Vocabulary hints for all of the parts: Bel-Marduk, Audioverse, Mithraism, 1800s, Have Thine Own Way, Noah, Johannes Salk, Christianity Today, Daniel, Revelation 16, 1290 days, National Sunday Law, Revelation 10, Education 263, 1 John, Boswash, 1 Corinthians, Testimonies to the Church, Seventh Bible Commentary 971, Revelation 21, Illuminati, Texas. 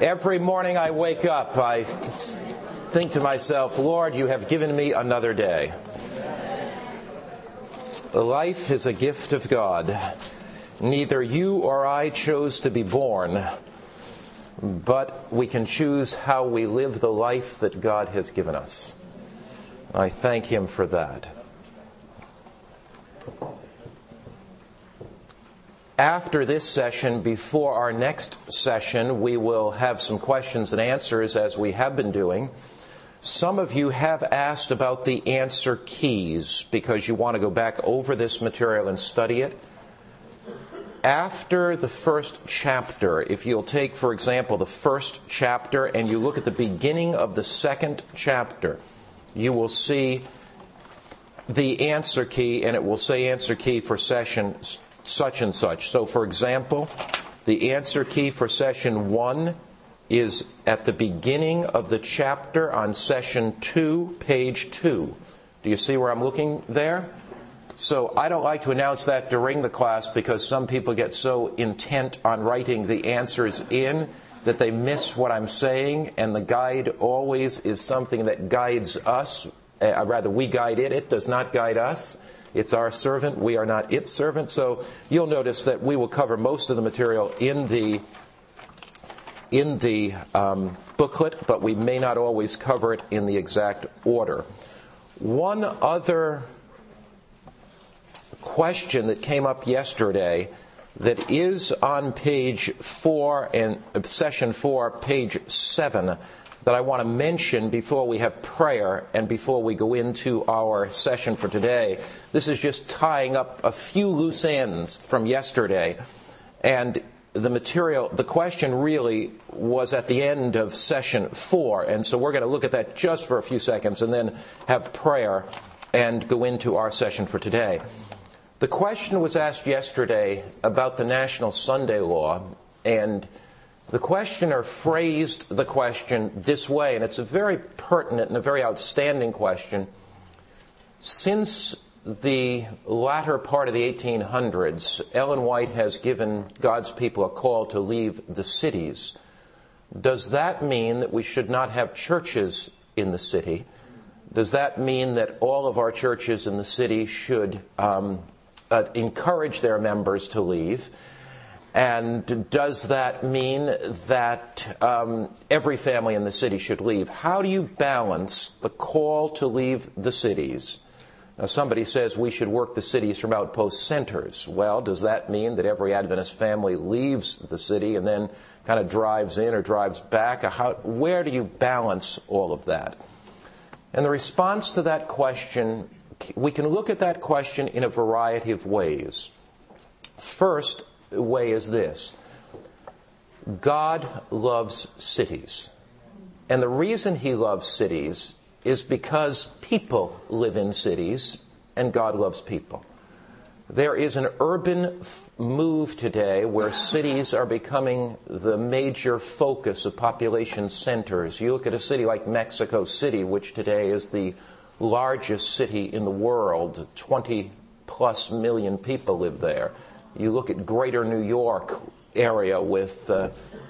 Every morning I wake up, I think to myself, Lord, you have given me another day. Life is a gift of God. Neither you or I chose to be born, but we can choose how we live the life that God has given us. I thank him for that. After this session, before our next session, we will have some questions and answers as we have been doing. Some of you have asked about the answer keys because you want to go back over this material and study it. After the first chapter, if you'll take, for example, the first chapter and you look at the beginning of the second chapter, you will see the answer key, and it will say answer key for session such and such. So, for example, the answer key for session 1 is at the beginning of the chapter on session 2, page 2. Do you see where I'm looking there? So I don't like to announce that during the class because some people get so intent on writing the answers in that they miss what I'm saying, and the guide always is something that guides us. We guide it. It does not guide us. It's our servant. We are not its servant. So you'll notice that we will cover most of the material in the booklet, but we may not always cover it in the exact order. One other question that came up yesterday that is on page 4 and session 4, page 7, that I want to mention before we have prayer and before we go into our session for today. This is just tying up a few loose ends from yesterday. And the question really was at the end of session 4. And so we're going to look at that just for a few seconds and then have prayer and go into our session for today. The question was asked yesterday about the National Sunday Law, and the questioner phrased the question this way, and it's a very pertinent and a very outstanding question. Since the latter part of the 1800s, Ellen White has given God's people a call to leave the cities. Does that mean that we should not have churches in the city? Does that mean that all of our churches in the city should encourage their members to leave? And does that mean that every family in the city should leave? How do you balance the call to leave the cities? Now, somebody says we should work the cities from outpost centers. Well, does that mean that every Adventist family leaves the city and then kind of drives in or drives back? Where do you balance all of that? And the response to that question, we can look at that question in a variety of ways. First way is this: God loves cities. And the reason he loves cities is because people live in cities and God loves people. There is an urban move today where cities are becoming the major focus of population centers. You look at a city like Mexico City, which today is the largest city in the world. 20+ million people live there. You look at Greater New York area with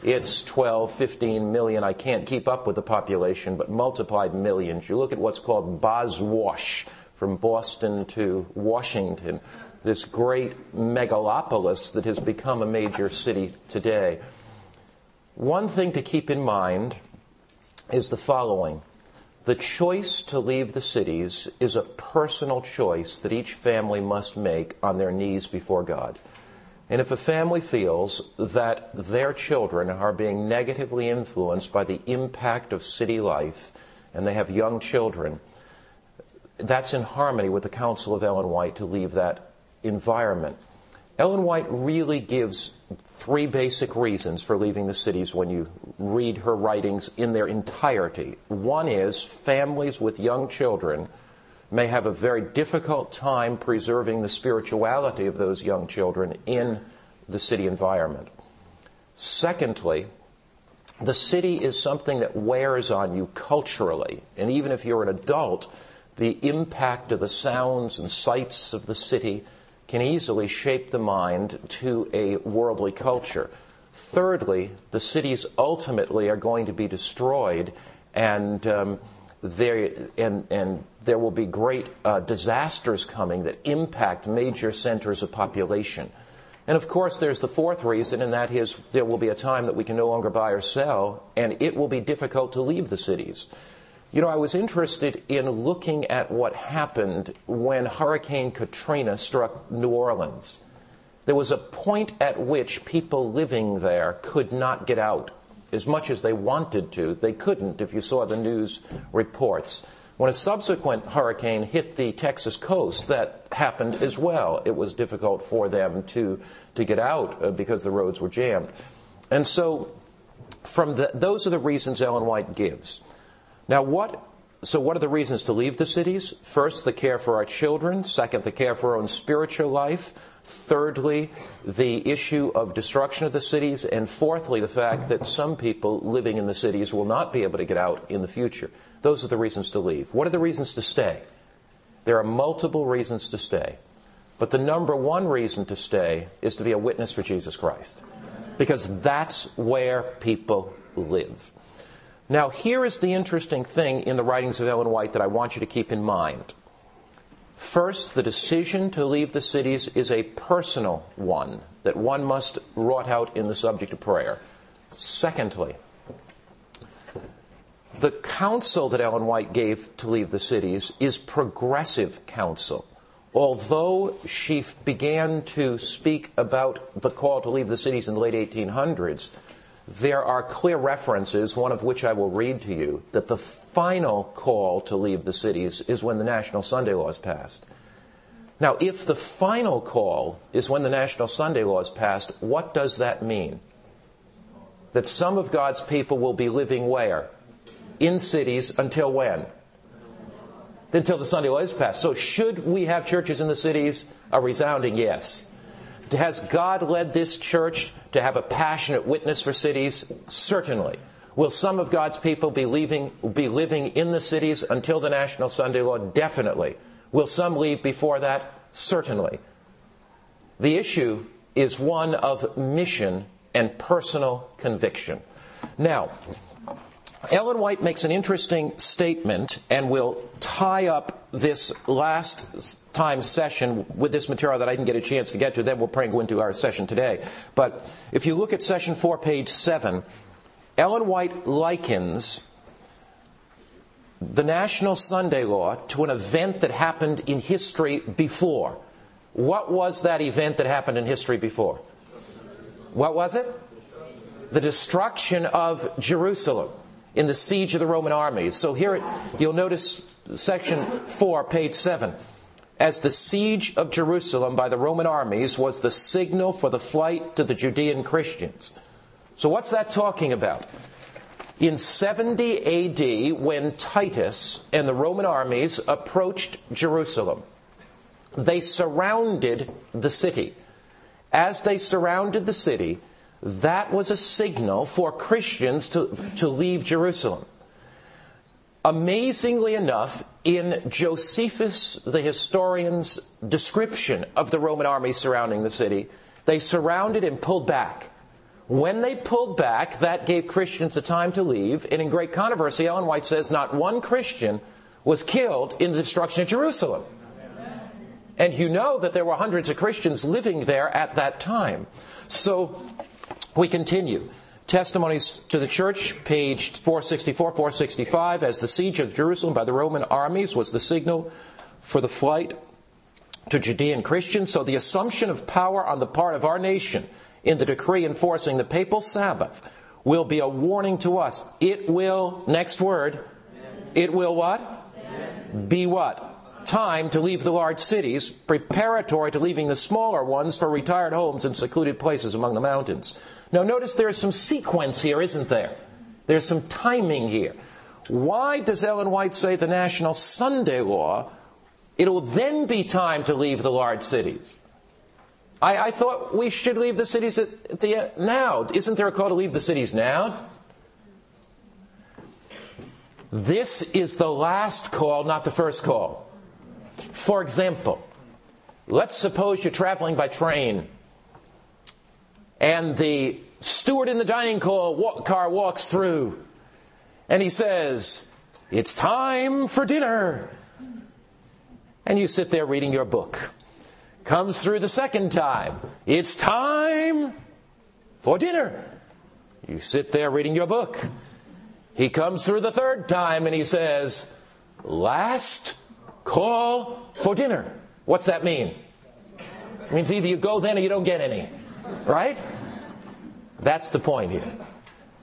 its 12, 15 million, I can't keep up with the population, but multiplied millions. You look at what's called Boswash, from Boston to Washington, this great megalopolis that has become a major city today. One thing to keep in mind is the following. The choice to leave the cities is a personal choice that each family must make on their knees before God. And if a family feels that their children are being negatively influenced by the impact of city life, and they have young children, that's in harmony with the counsel of Ellen White to leave that environment. Ellen White really gives 3 basic reasons for leaving the cities when you read her writings in their entirety. One is families with young children may have a very difficult time preserving the spirituality of those young children in the city environment. Secondly, the city is something that wears on you culturally, and even if you're an adult, the impact of the sounds and sights of the city can easily shape the mind to a worldly culture. Thirdly, the cities ultimately are going to be destroyed, and there will be great disasters coming that impact major centers of population. And of course, there's the fourth reason, and that is there will be a time that we can no longer buy or sell, and it will be difficult to leave the cities. You know, I was interested in looking at what happened when Hurricane Katrina struck New Orleans. There was a point at which people living there could not get out. As much as they wanted to, they couldn't, if you saw the news reports. When a subsequent hurricane hit the Texas coast, that happened as well. It was difficult for them to get out because the roads were jammed. And so those are the reasons Ellen White gives. Now, what are the reasons to leave the cities? First, the care for our children. Second, the care for our own spiritual life. Thirdly, the issue of destruction of the cities. And fourthly, the fact that some people living in the cities will not be able to get out in the future. Those are the reasons to leave. What are the reasons to stay? There are multiple reasons to stay. But the number one reason to stay is to be a witness for Jesus Christ, because that's where people live. Now, here is the interesting thing in the writings of Ellen White that I want you to keep in mind. First, the decision to leave the cities is a personal one that one must wrought out in the subject of prayer. Secondly, the counsel that Ellen White gave to leave the cities is progressive counsel. Although she began to speak about the call to leave the cities in the late 1800s, there are clear references, one of which I will read to you, that the final call to leave the cities is when the National Sunday Law is passed. Now, if the final call is when the National Sunday Law is passed, what does that mean? That some of God's people will be living where? In cities until when? Until the Sunday Law is passed. So should we have churches in the cities? A resounding yes. Has God led this church to have a passionate witness for cities? Certainly. Will some of God's people be living in the cities until the National Sunday Law? Definitely. Will some leave before that? Certainly. The issue is one of mission and personal conviction. Now, Ellen White makes an interesting statement, and we'll tie up this last time session with this material that I didn't get a chance to get to. Then we'll probably go into our session today. But if you look at session 4, page 7, Ellen White likens the National Sunday Law to an event that happened in history before. What was that event that happened in history before? What was it? The destruction of Jerusalem in the siege of the Roman armies. So here you'll notice section 4, page 7. As the siege of Jerusalem by the Roman armies was the signal for the flight to the Judean Christians. So what's that talking about? In 70 AD, when Titus and the Roman armies approached Jerusalem, they surrounded the city. As they surrounded the city, that was a signal for Christians to leave Jerusalem. Amazingly enough, in Josephus, the historian's description of the Roman army surrounding the city, they surrounded and pulled back. When they pulled back, that gave Christians the time to leave. And in Great Controversy, Ellen White says not one Christian was killed in the destruction of Jerusalem. And you know that there were hundreds of Christians living there at that time. So we continue. Testimonies to the Church, page 464, 465. As the siege of Jerusalem by the Roman armies was the signal for the flight to Judean Christians, so the assumption of power on the part of our nation in the decree enforcing the papal Sabbath will be a warning to us. It will, next word, it will what? Be what? Time to leave the large cities, preparatory to leaving the smaller ones for retired homes and secluded places among the mountains. Now notice there is some sequence here, isn't there? There's some timing here. Why does Ellen White say the National Sunday Law, it'll then be time to leave the large cities? I thought we should leave the cities now. Isn't there a call to leave the cities now? This is the last call, not the first call. For example, let's suppose you're traveling by train, and the steward in the dining car walks through and he says, "It's time for dinner." And you sit there reading your book. Comes through the second time. "It's time for dinner." You sit there reading your book. He comes through the third time and he says, "Last call for dinner." What's that mean? It means either you go then or you don't get any. Right? That's the point here.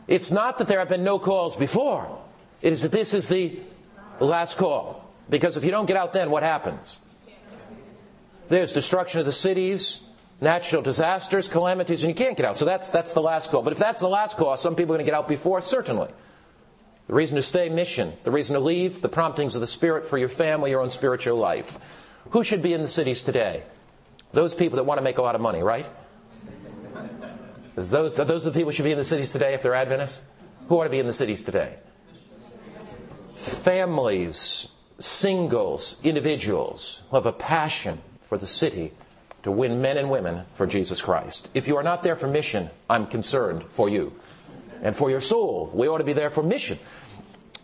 It's not that there have been no calls before. It is that this is the last call. Because if you don't get out then, what happens? There's destruction of the cities, natural disasters, calamities, and you can't get out. So that's the last call. But if that's the last call, some people are going to get out before, certainly. The reason to stay, mission. The reason to leave, the promptings of the Spirit for your family, your own spiritual life. Who should be in the cities today? Those people that want to make a lot of money, right? Those are the people who should be in the cities today if they're Adventists. Who ought to be in the cities today? Families, singles, individuals who have a passion for the city to win men and women for Jesus Christ. If you are not there for mission, I'm concerned for you and for your soul. We ought to be there for mission.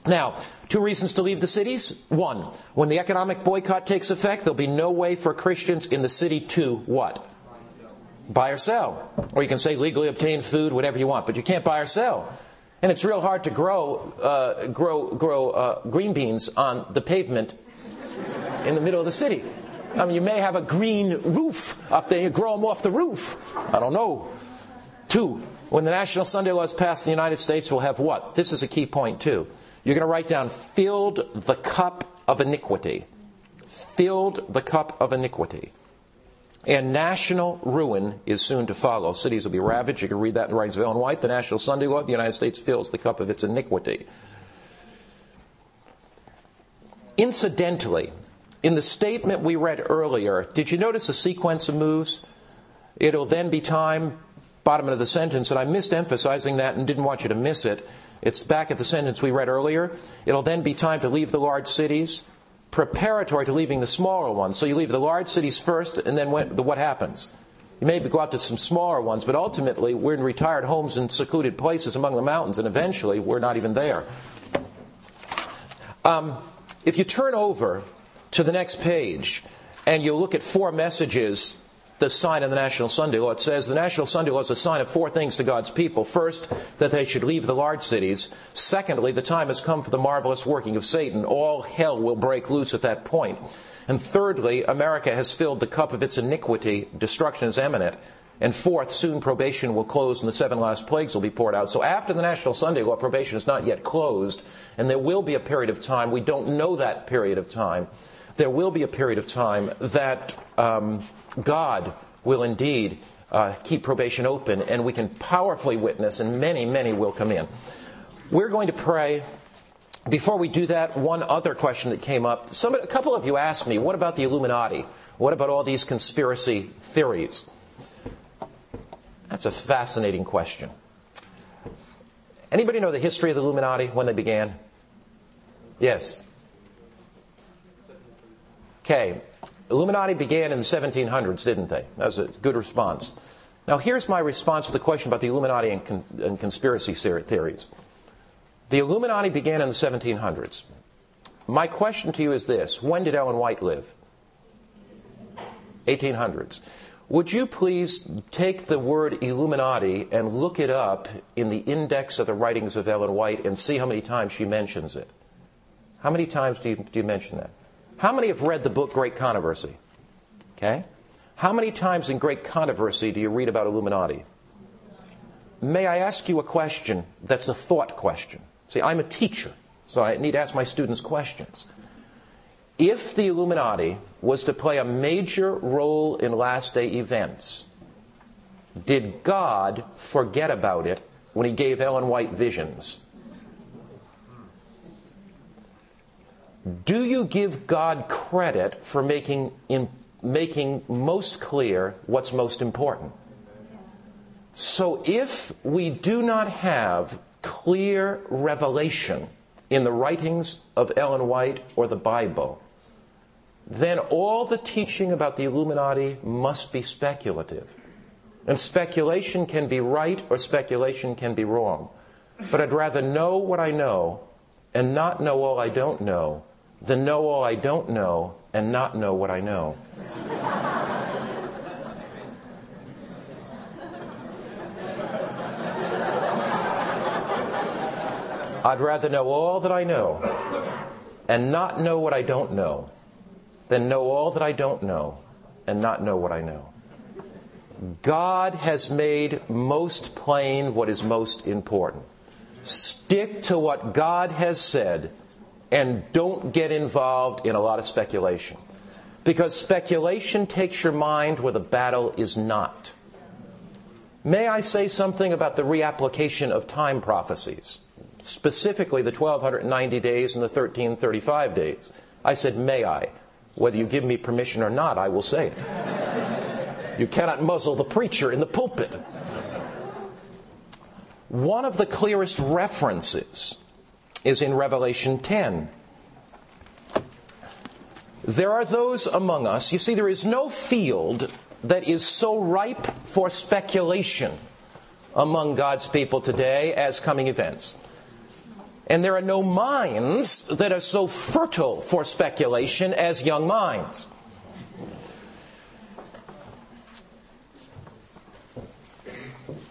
Now, two reasons to leave the cities. One, when the economic boycott takes effect, there'll be no way for Christians in the city to what? Buy or sell. Or you can say legally obtain food, whatever you want, but you can't buy or sell. And it's real hard to grow green beans on the pavement in the middle of the city. I mean, you may have a green roof up there. You grow them off the roof. I don't know. Two, when the National Sunday Law is passed in the United States, we'll have what? This is a key point, too. You're going to write down, filled the cup of iniquity. Filled the cup of iniquity. And national ruin is soon to follow. Cities will be ravaged. You can read that in the writings of Ellen White. The National Sunday Law, the United States fills the cup of its iniquity. Incidentally, in the statement we read earlier, did you notice a sequence of moves? It'll then be time, bottom of the sentence, and I missed emphasizing that and didn't want you to miss it. It's back at the sentence we read earlier. It'll then be time to leave the large cities, preparatory to leaving the smaller ones. So you leave the large cities first, and then what happens? You maybe go out to some smaller ones, but ultimately we're in retired homes and secluded places among the mountains, and eventually we're not even there. If you turn over to the next page, and you look at four messages, the sign of the National Sunday Law, it says the National Sunday Law is a sign of four things to God's people. First, that they should leave the large cities. Secondly, the time has come for the marvelous working of Satan. All hell will break loose at that point. And thirdly, America has filled the cup of its iniquity. Destruction is imminent. And fourth, soon probation will close and the seven last plagues will be poured out. So after the National Sunday Law, probation is not yet closed, and there will be a period of time. We don't know that period of time. There will be a period of time that God will indeed keep probation open, and we can powerfully witness, and many, many will come in. We're going to pray. Before we do that, one other question that came up. A couple of you asked me, what about the Illuminati? What about all these conspiracy theories? That's a fascinating question. Anybody know the history of the Illuminati, when they began? Yes. Okay, Illuminati began in the 1700s, didn't they? That was a good response. Now, here's my response to the question about the Illuminati and conspiracy theories. The Illuminati began in the 1700s. My question to you is this. When did Ellen White live? 1800s. Would you please take the word Illuminati and look it up in the index of the writings of Ellen White and see how many times she mentions it? How many times do you mention that? How many have read the book Great Controversy? Okay. How many times in Great Controversy do you read about Illuminati? May I ask you a question that's a thought question? See, I'm a teacher, so I need to ask my students questions. If the Illuminati was to play a major role in last day events, did God forget about it when he gave Ellen White visions? Do you give God credit for making most clear what's most important? So if we do not have clear revelation in the writings of Ellen White or the Bible, then all the teaching about the Illuminati must be speculative. And speculation can be right or speculation can be wrong. But I'd rather know what I know and not know all I don't know than know all I don't know and not know what I know. I'd rather know all that I know and not know what I don't know than know all that I don't know and not know what I know. God has made most plain what is most important. Stick to what God has said and don't get involved in a lot of speculation. Because speculation takes your mind where the battle is not. May I say something about the reapplication of time prophecies? Specifically the 1290 days and the 1335 days. I said, may I? Whether you give me permission or not, I will say it. You cannot muzzle the preacher in the pulpit. One of the clearest references is in Revelation 10. There are those among us, you see, there is no field that is so ripe for speculation among God's people today as coming events. And there are no minds that are so fertile for speculation as young minds.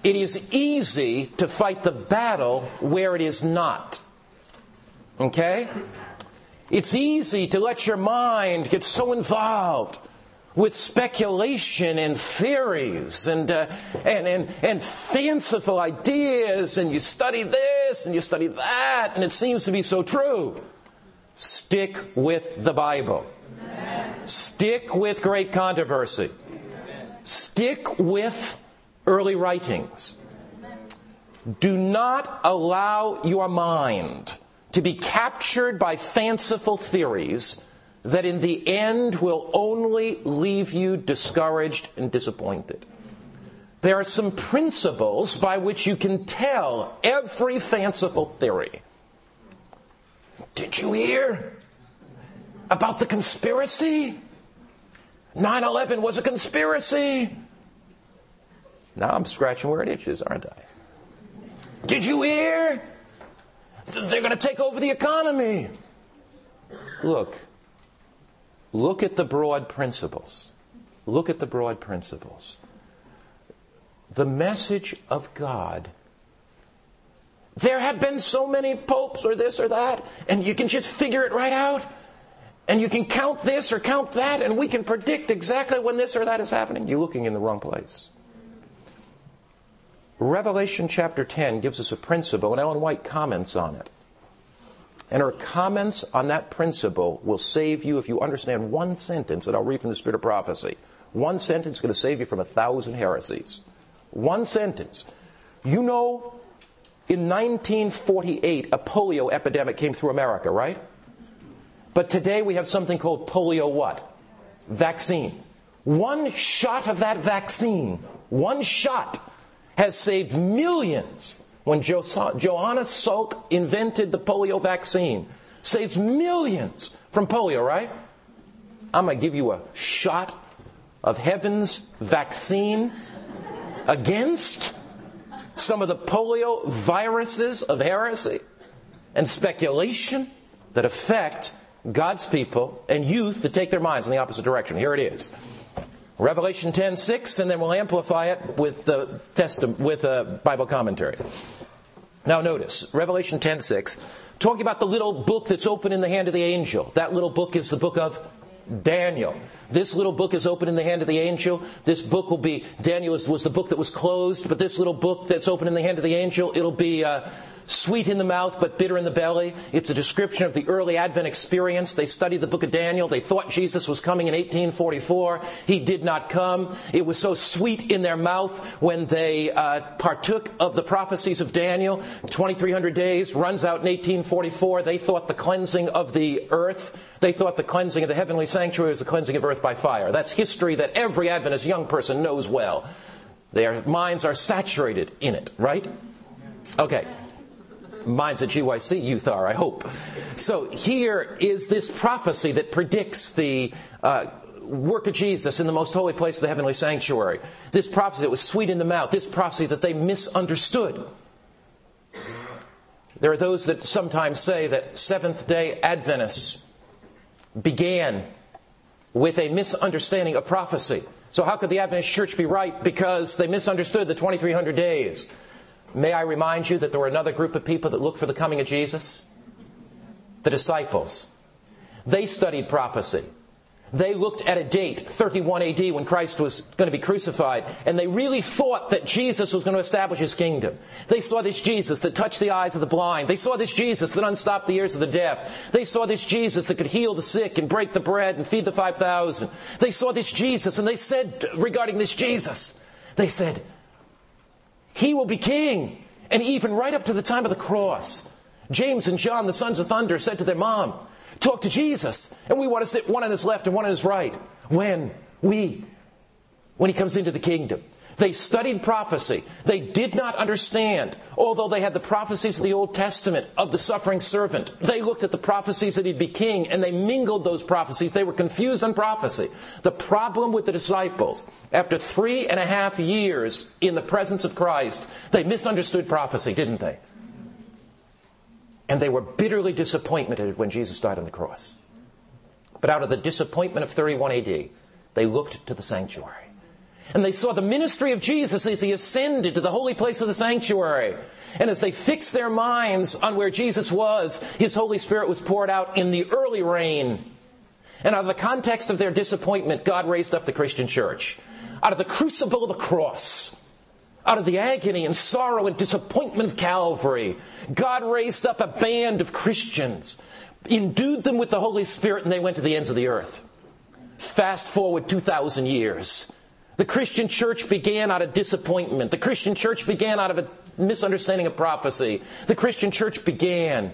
It is easy to fight the battle where it is not. Okay? It's easy to let your mind get so involved with speculation and theories and fanciful ideas, and you study this and you study that, and it seems to be so true. Stick with the Bible. Amen. Stick with Great Controversy. Amen. Stick with early writings. Do not allow your mind to be captured by fanciful theories that in the end will only leave you discouraged and disappointed. There are some principles by which you can tell every fanciful theory. Did you hear about the conspiracy? 9/11 was a conspiracy. Now I'm scratching where it itches, aren't I? Did you hear? They're going to take over the economy. Look at the broad principles. Look at the broad principles. The message of God. There have been so many popes or this or that, and you can just figure it right out. And you can count this or count that, and we can predict exactly when this or that is happening. You're looking in the wrong place. Revelation chapter 10 gives us a principle, and Ellen White comments on it. And her comments on that principle will save you if you understand one sentence, and I'll read from the Spirit of Prophecy. One sentence is going to save you from 1,000 heresies. One sentence. You know, in 1948, a polio epidemic came through America, right? But today we have something called polio what? Vaccine. One shot of that vaccine. One shot has saved millions. When Johannes Salk invented the polio vaccine, saves millions from polio, right? I'm going to give you a shot of heaven's vaccine against some of the polio viruses of heresy and speculation that affect God's people and youth that take their minds in the opposite direction. Here it is. Revelation 10:6, and then we'll amplify it with the Bible commentary. Now notice, Revelation 10:6, talking about the little book that's open in the hand of the angel. That little book is the book of Daniel. This little book is open in the hand of the angel. This book will be, Daniel was the book that was closed, but this little book that's open in the hand of the angel, it'll be sweet in the mouth but bitter in the belly. It's a description of the early Advent experience. They studied the book of Daniel. They thought Jesus was coming in 1844. He did not come. It was so sweet in their mouth when they partook of the prophecies of Daniel. 2300 days runs out in 1844. They thought the cleansing of the earth, they thought the cleansing of the heavenly sanctuary was the cleansing of earth by fire. That's history that every Adventist young person knows well. Their minds are saturated in it, right? Okay. Minds at GYC youth are, I hope. So here is this prophecy that predicts the work of Jesus in the most holy place of the heavenly sanctuary. This prophecy that was sweet in the mouth. This prophecy that they misunderstood. There are those that sometimes say that Seventh-day Adventists began with a misunderstanding of prophecy. So how could the Adventist church be right? Because they misunderstood the 2300 days. May I remind you that there were another group of people that looked for the coming of Jesus? The disciples. They studied prophecy. They looked at a date, 31 AD, when Christ was going to be crucified, and they really thought that Jesus was going to establish his kingdom. They saw this Jesus that touched the eyes of the blind. They saw this Jesus that unstopped the ears of the deaf. They saw this Jesus that could heal the sick and break the bread and feed the 5,000. They saw this Jesus, and they said, regarding this Jesus, they said, he will be king. And even right up to the time of the cross, James and John, the sons of thunder, said to their mom, talk to Jesus, and we want to sit one on his left and one on his right when he comes into the kingdom. They studied prophecy. They did not understand, although they had the prophecies of the Old Testament of the suffering servant. They looked at the prophecies that he'd be king, and they mingled those prophecies. They were confused on prophecy. The problem with the disciples, after 3.5 years in the presence of Christ, they misunderstood prophecy, didn't they? And they were bitterly disappointed when Jesus died on the cross. But out of the disappointment of 31 AD, they looked to the sanctuary. And they saw the ministry of Jesus as he ascended to the holy place of the sanctuary. And as they fixed their minds on where Jesus was, his Holy Spirit was poured out in the early rain. And out of the context of their disappointment, God raised up the Christian church. Out of the crucible of the cross, out of the agony and sorrow and disappointment of Calvary, God raised up a band of Christians, endued them with the Holy Spirit, and they went to the ends of the earth. Fast forward 2,000 years. The Christian church began out of disappointment. The Christian church began out of a misunderstanding of prophecy. The Christian church began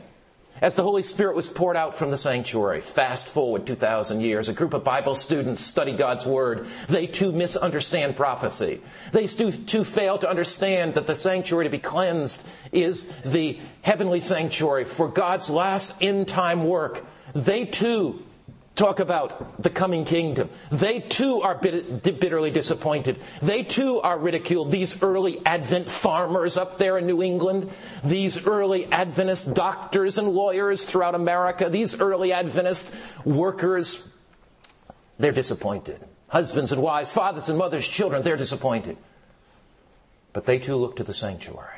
as the Holy Spirit was poured out from the sanctuary. Fast forward 2,000 years, a group of Bible students study God's Word. They too misunderstand prophecy. They too fail to understand that the sanctuary to be cleansed is the heavenly sanctuary for God's last end-time work. They too talk about the coming kingdom. They too are bitterly disappointed. They too are ridiculed. These early Advent farmers up there in New England, these early Adventist doctors and lawyers throughout America, these early Adventist workers, they're disappointed. Husbands and wives, fathers and mothers, children, they're disappointed. But they too look to the sanctuary.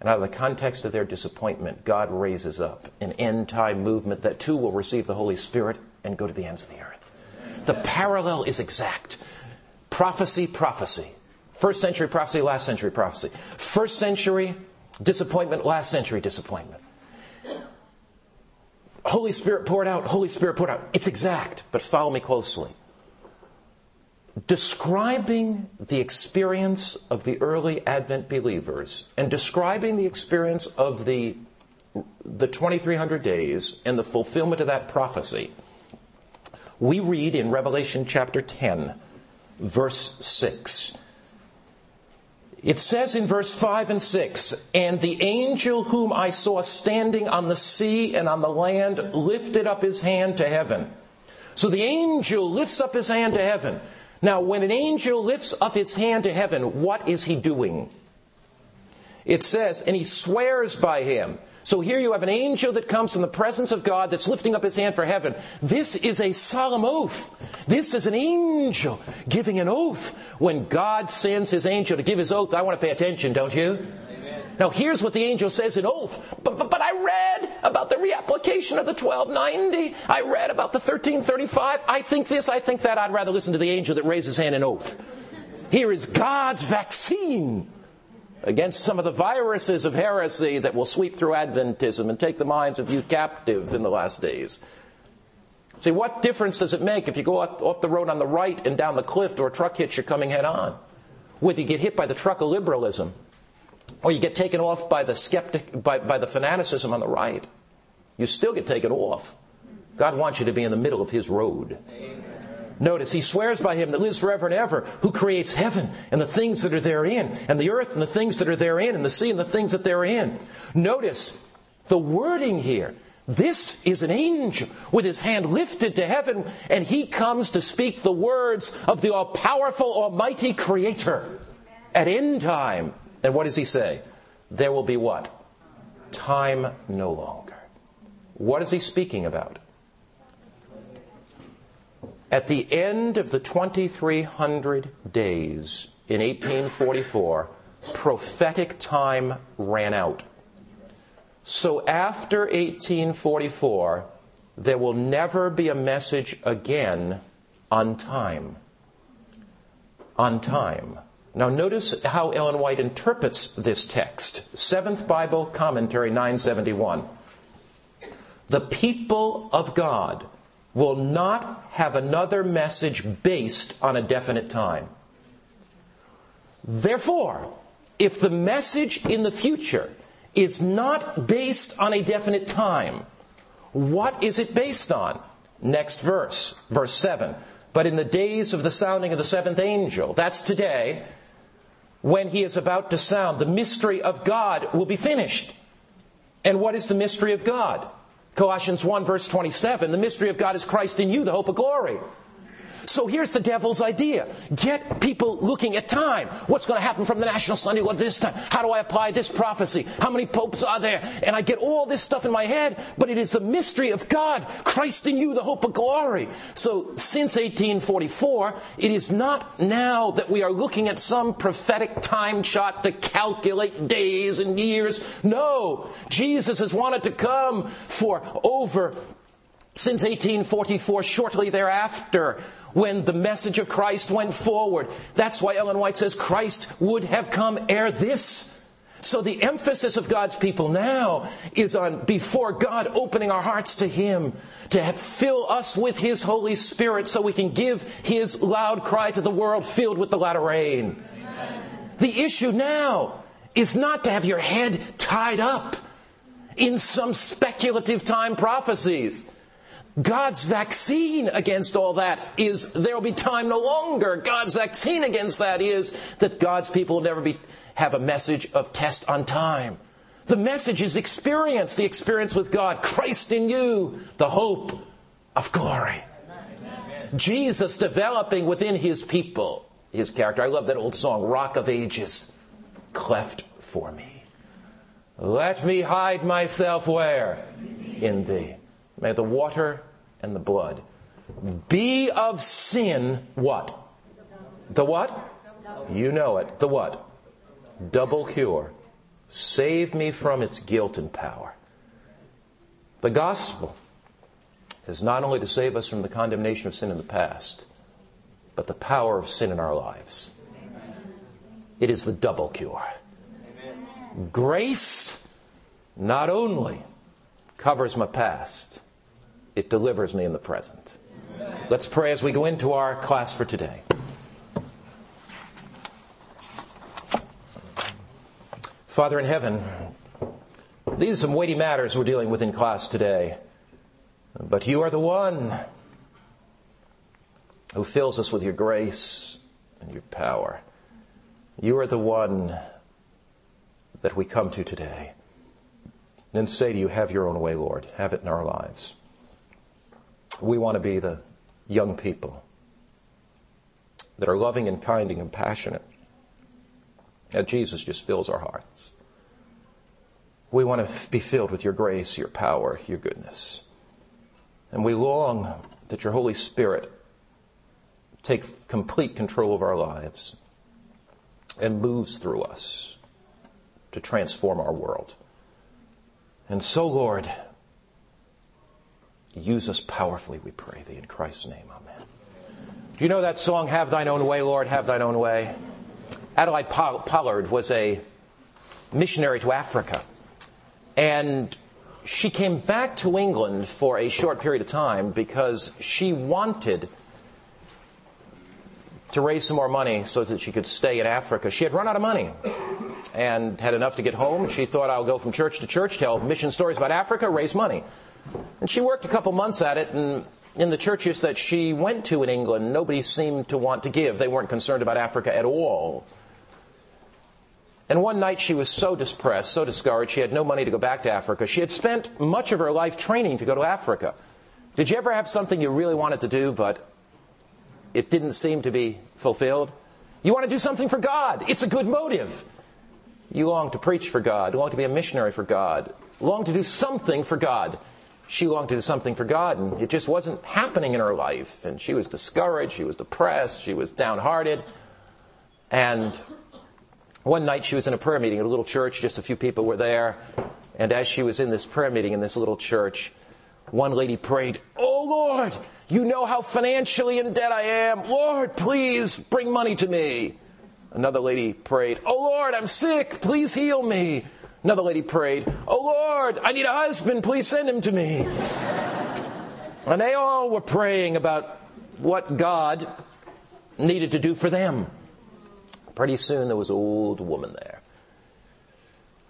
And out of the context of their disappointment, God raises up an end-time movement that too will receive the Holy Spirit and go to the ends of the earth. The parallel is exact. Prophecy. First century prophecy, last century prophecy. First century disappointment, last century disappointment. Holy Spirit poured out. It's exact, but follow me closely. Describing the experience of the early Advent believers and describing the experience of the 2300 days and the fulfillment of that prophecy, we read in Revelation chapter 10, verse 6. It says in verse 5 and 6, "And the angel whom I saw standing on the sea and on the land lifted up his hand to heaven." So the angel lifts up his hand to heaven. Now, when an angel lifts up his hand to heaven, what is he doing? It says, and he swears by him. So here you have an angel that comes from the presence of God that's lifting up his hand for heaven. This is a solemn oath. This is an angel giving an oath. When God sends his angel to give his oath, I want to pay attention, don't you? Amen. Now, here's what the angel says in oath. But I read about the reapplication of the 1290. I read about the 1335. I think this, I think that. I'd rather listen to the angel that raised his hand in oath. Here is God's vaccine against some of the viruses of heresy that will sweep through Adventism and take the minds of youth captive in the last days. See, what difference does it make if you go off the road on the right and down the cliff, or a truck hits you coming head on? Whether you get hit by the truck of liberalism, or you get taken off by the skeptic, by the fanaticism on the right, you still get taken off. God wants you to be in the middle of his road. Amen. Notice, he swears by him that lives forever and ever, who creates heaven and the things that are therein, and the earth and the things that are therein, and the sea and the things that therein. Notice the wording here. This is an angel with his hand lifted to heaven, and he comes to speak the words of the all-powerful, almighty Creator at end time. And what does he say? There will be what? Time no longer. What is he speaking about? At the end of the 2300 days in 1844, prophetic time ran out. So after 1844, there will never be a message again on time. On time. Now notice how Ellen White interprets this text. Seventh Bible Commentary 971. The people of God will not have another message based on a definite time. Therefore, if the message in the future is not based on a definite time, what is it based on? Next verse, verse 7. But in the days of the sounding of the seventh angel, that's today, when he is about to sound, the mystery of God will be finished. And what is the mystery of God? Colossians 1 verse 27, the mystery of God is Christ in you, the hope of glory. So here's the devil's idea. Get people looking at time. What's going to happen from the National Sunday Law this time? How do I apply this prophecy? How many popes are there? And I get all this stuff in my head, but it is the mystery of God, Christ in you, the hope of glory. So since 1844, it is not now that we are looking at some prophetic time chart to calculate days and years. No, Jesus has wanted to come for over since 1844, shortly thereafter, when the message of Christ went forward. That's why Ellen White says Christ would have come ere this. So the emphasis of God's people now is on before God opening our hearts to Him, to fill us with His Holy Spirit so we can give His loud cry to the world filled with the latter rain. Amen. The issue now is not to have your head tied up in some speculative time prophecies. God's vaccine against all that is there will be time no longer. God's vaccine against that is that God's people will never have a message of test on time. The message is experience, the experience with God. Christ in you, the hope of glory. Amen. Jesus developing within His people, His character. I love that old song, Rock of Ages, cleft for me. Let me hide myself where? In Thee. May the water and the blood be of sin what? The what? You know it. The what? Double cure. Save me from its guilt and power. The gospel is not only to save us from the condemnation of sin in the past, but the power of sin in our lives. It is the double cure. Grace not only covers my past, it delivers me in the present. Amen. Let's pray as we go into our class for today. Father in heaven, these are some weighty matters we're dealing with in class today. But You are the one who fills us with Your grace and Your power. You are the one that we come to today and say to You, have Your own way, Lord. Have it in our lives. We want to be the young people that are loving and kind and compassionate. And Jesus just fills our hearts. We want to be filled with Your grace, Your power, Your goodness. And we long that Your Holy Spirit take complete control of our lives and moves through us to transform our world. And so, Lord, use us powerfully, we pray Thee, in Christ's name. Amen. Do you know that song, Have Thine Own Way, Lord, Have Thine Own Way? Adelaide Pollard was a missionary to Africa, and she came back to England for a short period of time because she wanted to raise some more money so that she could stay in Africa. She had run out of money and had enough to get home, and she thought, I'll go from church to church, tell mission stories about Africa, raise money. And she worked a couple months at it, and in the churches that she went to in England, nobody seemed to want to give. They weren't concerned about Africa at all. And one night she was so depressed, so discouraged, she had no money to go back to Africa. She had spent much of her life training to go to Africa. Did you ever have something you really wanted to do, but it didn't seem to be fulfilled? You want to do something for God. It's a good motive. You long to preach for God, long to be a missionary for God, long to do something for God. She longed to do something for God, and it just wasn't happening in her life. And she was discouraged, she was depressed, she was downhearted. And one night she was in a prayer meeting at a little church, just a few people were there, and as she was in this prayer meeting in this little church, one lady prayed, "Oh Lord, you know how financially in debt I am. Lord, please bring money to me." Another lady prayed, "Oh Lord, I'm sick, please heal me." Another lady prayed, "Oh Lord, I need a husband, please send him to me." And they all were praying about what God needed to do for them. Pretty soon there was an old woman there.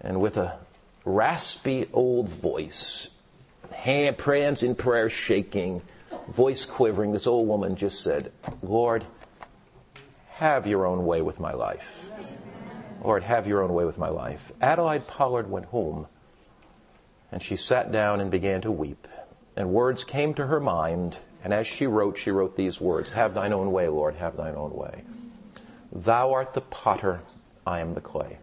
And with a raspy old voice, hands in prayer shaking, voice quivering, this old woman just said, "Lord, have your own way with my life. Lord, have your own way with my life." Adelaide Pollard went home, and she sat down and began to weep. And words came to her mind, and as she wrote these words, "Have thine own way, Lord, have thine own way. Thou art the potter, I am the clay.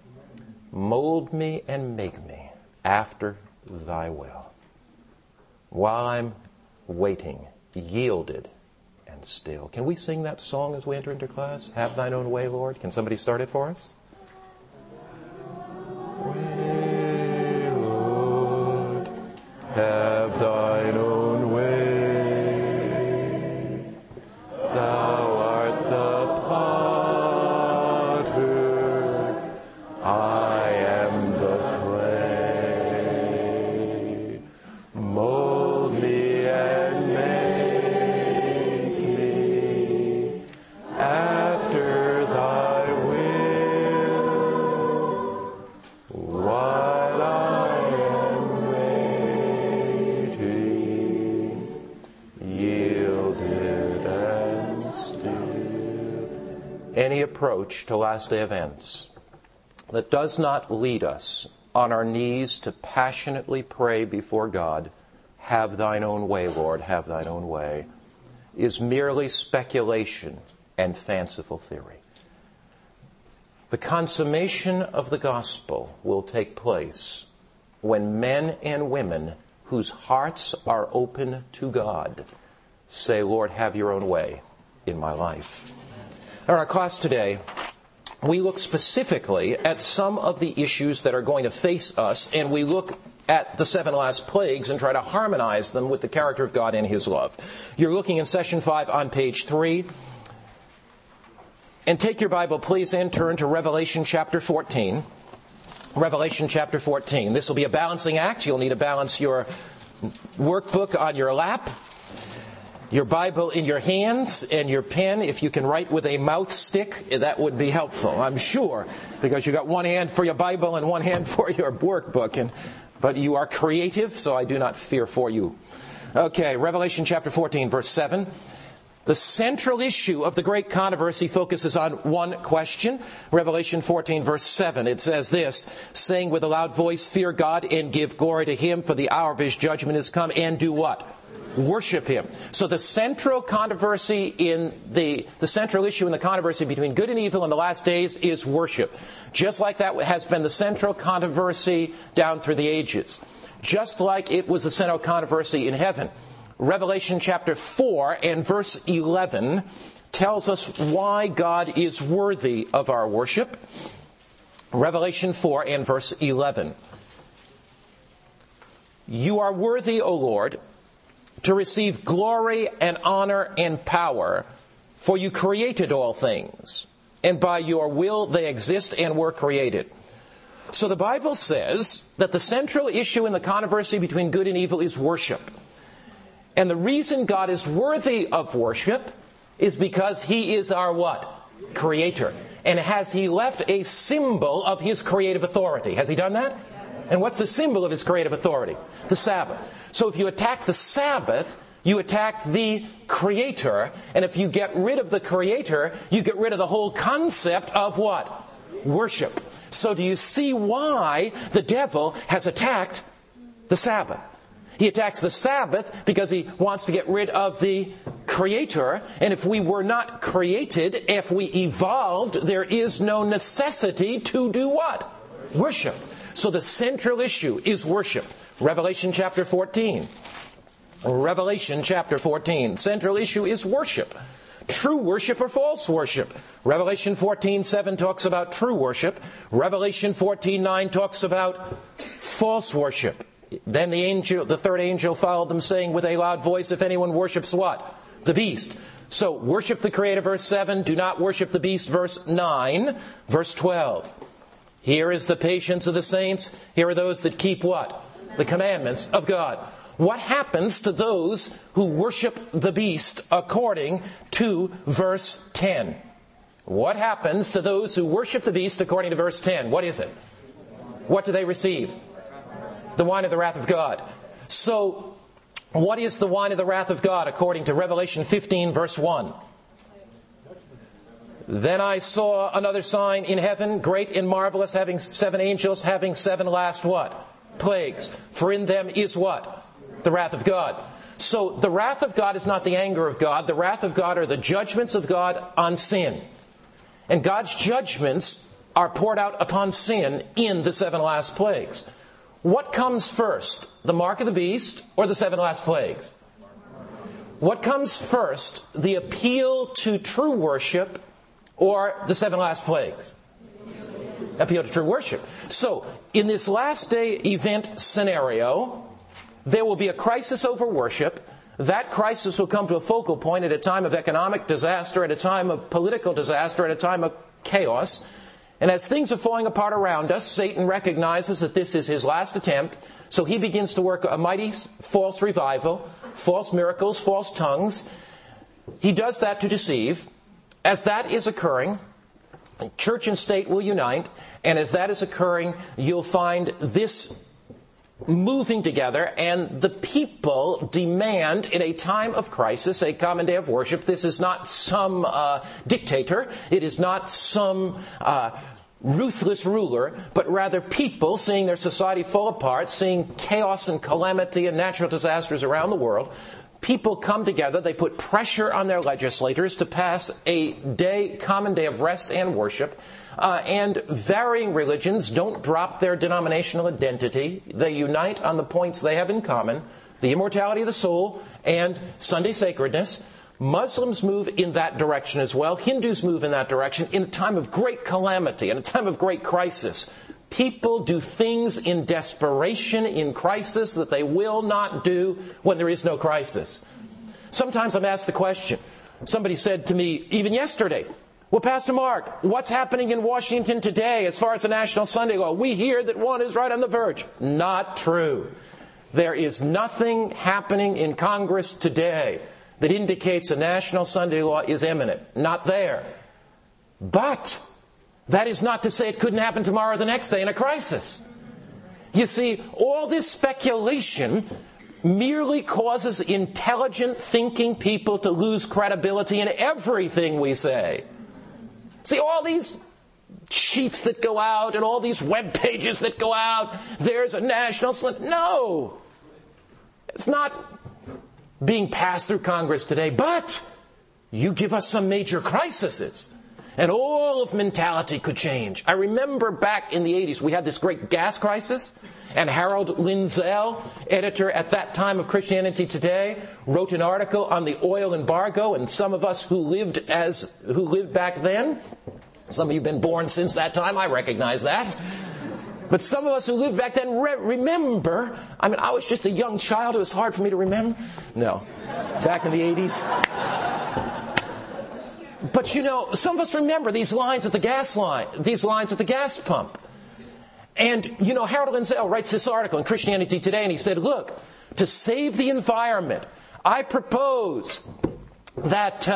Mold me and make me after thy will. While I'm waiting, yielded and still." Can we sing that song as we enter into class? Have thine own way, Lord. Can somebody start it for us? Way, Lord, have thine own way. Thou approach to last day events that does not lead us on our knees to passionately pray before God, "Have thine own way, Lord, have thine own way," is merely speculation and fanciful theory. The consummation of the gospel will take place when men and women whose hearts are open to God say, "Lord, have your own way in my life." In our class today, we look specifically at some of the issues that are going to face us, and we look at the seven last plagues and try to harmonize them with the character of God and His love. You're looking in Session 5 on page 3. And take your Bible, please, and turn to Revelation chapter 14. Revelation chapter 14. This will be a balancing act. You'll need to balance your workbook on your lap, your Bible in your hands, and your pen. If you can write with a mouth stick, that would be helpful, I'm sure, because you got one hand for your Bible and one hand for your workbook. But you are creative, so I do not fear for you. Okay, Revelation chapter 14, verse 7. The central issue of the Great Controversy focuses on one question. Revelation 14, verse 7, it says this, saying with a loud voice, "Fear God and give glory to Him, for the hour of His judgment is come." And do what? Worship Him. So the central controversy in the central issue in the controversy between good and evil in the last days is worship. Just like that has been the central controversy down through the ages. Just like it was the central controversy in heaven. Revelation chapter 4 and verse 11 tells us why God is worthy of our worship. Revelation 4 and verse 11. "You are worthy, O Lord, to receive glory and honor and power, for you created all things, and by your will they exist and were created." So the Bible says that the central issue in the controversy between good and evil is worship. And the reason God is worthy of worship is because He is our what? Creator. And has He left a symbol of His creative authority? Has He done that? And what's the symbol of His creative authority? The Sabbath. So if you attack the Sabbath, you attack the Creator. And if you get rid of the Creator, you get rid of the whole concept of what? worship. So do you see why the devil has attacked the Sabbath? He attacks the Sabbath because he wants to get rid of the Creator. And if we were not created, if we evolved, there is no necessity to do what? Worship. So the central issue is worship. Revelation chapter 14. Revelation chapter 14. Central issue is worship. True worship or false worship. Revelation 14:7 talks about true worship. Revelation 14:9 talks about false worship. Then the third angel followed them, saying with a loud voice, if anyone worships what? The beast. So worship the Creator, verse 7. Do not worship the beast, verse 9. Verse 12. Here is the patience of the saints. Here are those that keep what? The commandments of God. What happens to those who worship the beast according to verse 10? What happens to those who worship the beast according to verse 10? What is it? What do they receive? The wine of the wrath of God. So, what is the wine of the wrath of God according to Revelation 15 verse 1? Then I saw another sign in heaven, great and marvelous, having seven angels, having seven last what? Plagues. For in them is what? The wrath of God. So the wrath of God is not the anger of God. The wrath of God are the judgments of God on sin. And God's judgments are poured out upon sin in the seven last plagues. What comes first? The mark of the beast or the seven last plagues? What comes first? The appeal to true worship or the seven last plagues? Appeal to true worship. So in this last day event scenario, there will be a crisis over worship. That crisis will come to a focal point at a time of economic disaster, at a time of political disaster, at a time of chaos. And as things are falling apart around us, Satan recognizes that this is his last attempt. So he begins to work a mighty false revival, false miracles, false tongues. He does that to deceive. As that is occurring, church and state will unite. And as that is occurring, you'll find this moving together, and the people demand in a time of crisis a common day of worship. This is not some dictator. It is not some ruthless ruler, but rather people seeing their society fall apart, seeing chaos and calamity and natural disasters around the world. People come together, they put pressure on their legislators to pass a day, common day of rest and worship, and varying religions don't drop their denominational identity. They unite on the points they have in common, the immortality of the soul and Sunday sacredness. Muslims move in that direction as well. Hindus move in that direction in a time of great calamity, in a time of great crisis. People do things in desperation, in crisis, that they will not do when there is no crisis. Sometimes I'm asked the question. Somebody said to me, even yesterday, well, Pastor Mark, what's happening in Washington today as far as the National Sunday Law? We hear that one is right on the verge. Not true. There is nothing happening in Congress today that indicates a National Sunday Law is imminent. Not there. But that is not to say it couldn't happen tomorrow or the next day in a crisis. You see, all this speculation merely causes intelligent thinking people to lose credibility in everything we say. See, all these sheets that go out and all these web pages that go out, there's a national... No! It's not being passed through Congress today, but you give us some major crises, and all of mentality could change. I remember back in the 80s, we had this great gas crisis, and Harold Lindsey, editor at that time of Christianity Today, wrote an article on the oil embargo, and some of us who lived back then, some of you have been born since that time, I recognize that, but some of us who lived back then remember, I mean, I was just a young child, it was hard for me to remember, back in the 80s. But, some of us remember these lines at the gas line, these lines at the gas pump. And, Harold Lindsey writes this article in Christianity Today, and he said, look, to save the environment, I propose that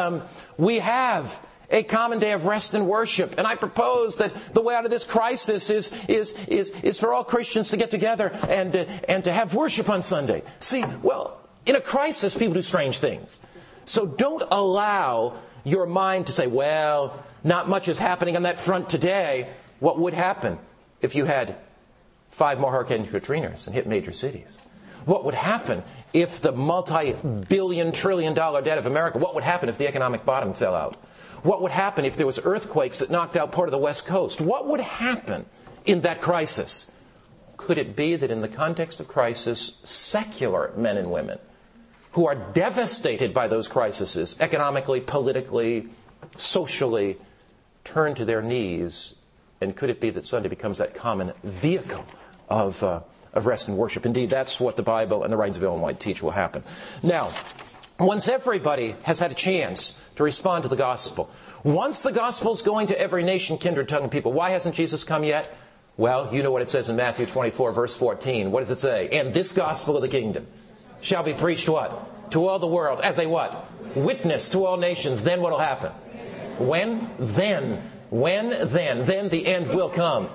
we have a common day of rest and worship. And I propose that the way out of this crisis is for all Christians to get together and to have worship on Sunday. See, well, in a crisis, people do strange things. So don't allow your mind to say, well, not much is happening on that front today. What would happen if you had 5 more Hurricane Katrinas and hit major cities? What would happen if the multi-billion, trillion-dollar debt of America, what would happen if the economic bottom fell out? What would happen if there was earthquakes that knocked out part of the West Coast? What would happen in that crisis? Could it be that in the context of crisis, secular men and women who are devastated by those crises, economically, politically, socially, turn to their knees? And could it be that Sunday becomes that common vehicle of rest and worship? Indeed, that's what the Bible and the writings of Ellen White teach will happen. Now, once everybody has had a chance to respond to the gospel, once the gospel's going to every nation, kindred, tongue, and people, why hasn't Jesus come yet? Well, you know what it says in Matthew 24, verse 14. What does it say? And this gospel of the kingdom shall be preached what? To all the world. As a what? Witness to all nations. Then what will happen? When? Then. When? Then. Then the end will come.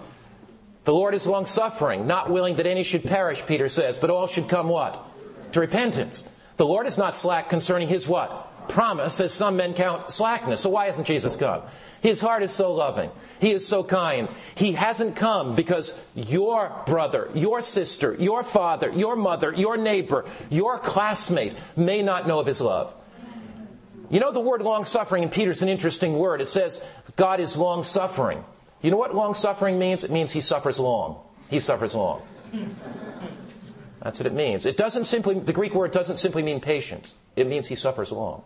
The Lord is long-suffering, not willing that any should perish, Peter says, but all should come what? To repentance. The Lord is not slack concerning his what? Promise, as some men count slackness. So why hasn't Jesus come? His heart is so loving. He is so kind. He hasn't come because your brother, your sister, your father, your mother, your neighbor, your classmate may not know of his love. You know, the word long-suffering in Peter is an interesting word. It says God is long-suffering. You know what long-suffering means? It means he suffers long. He suffers long. That's what it means. It doesn't simply, the Greek word doesn't simply mean patience. It means he suffers long.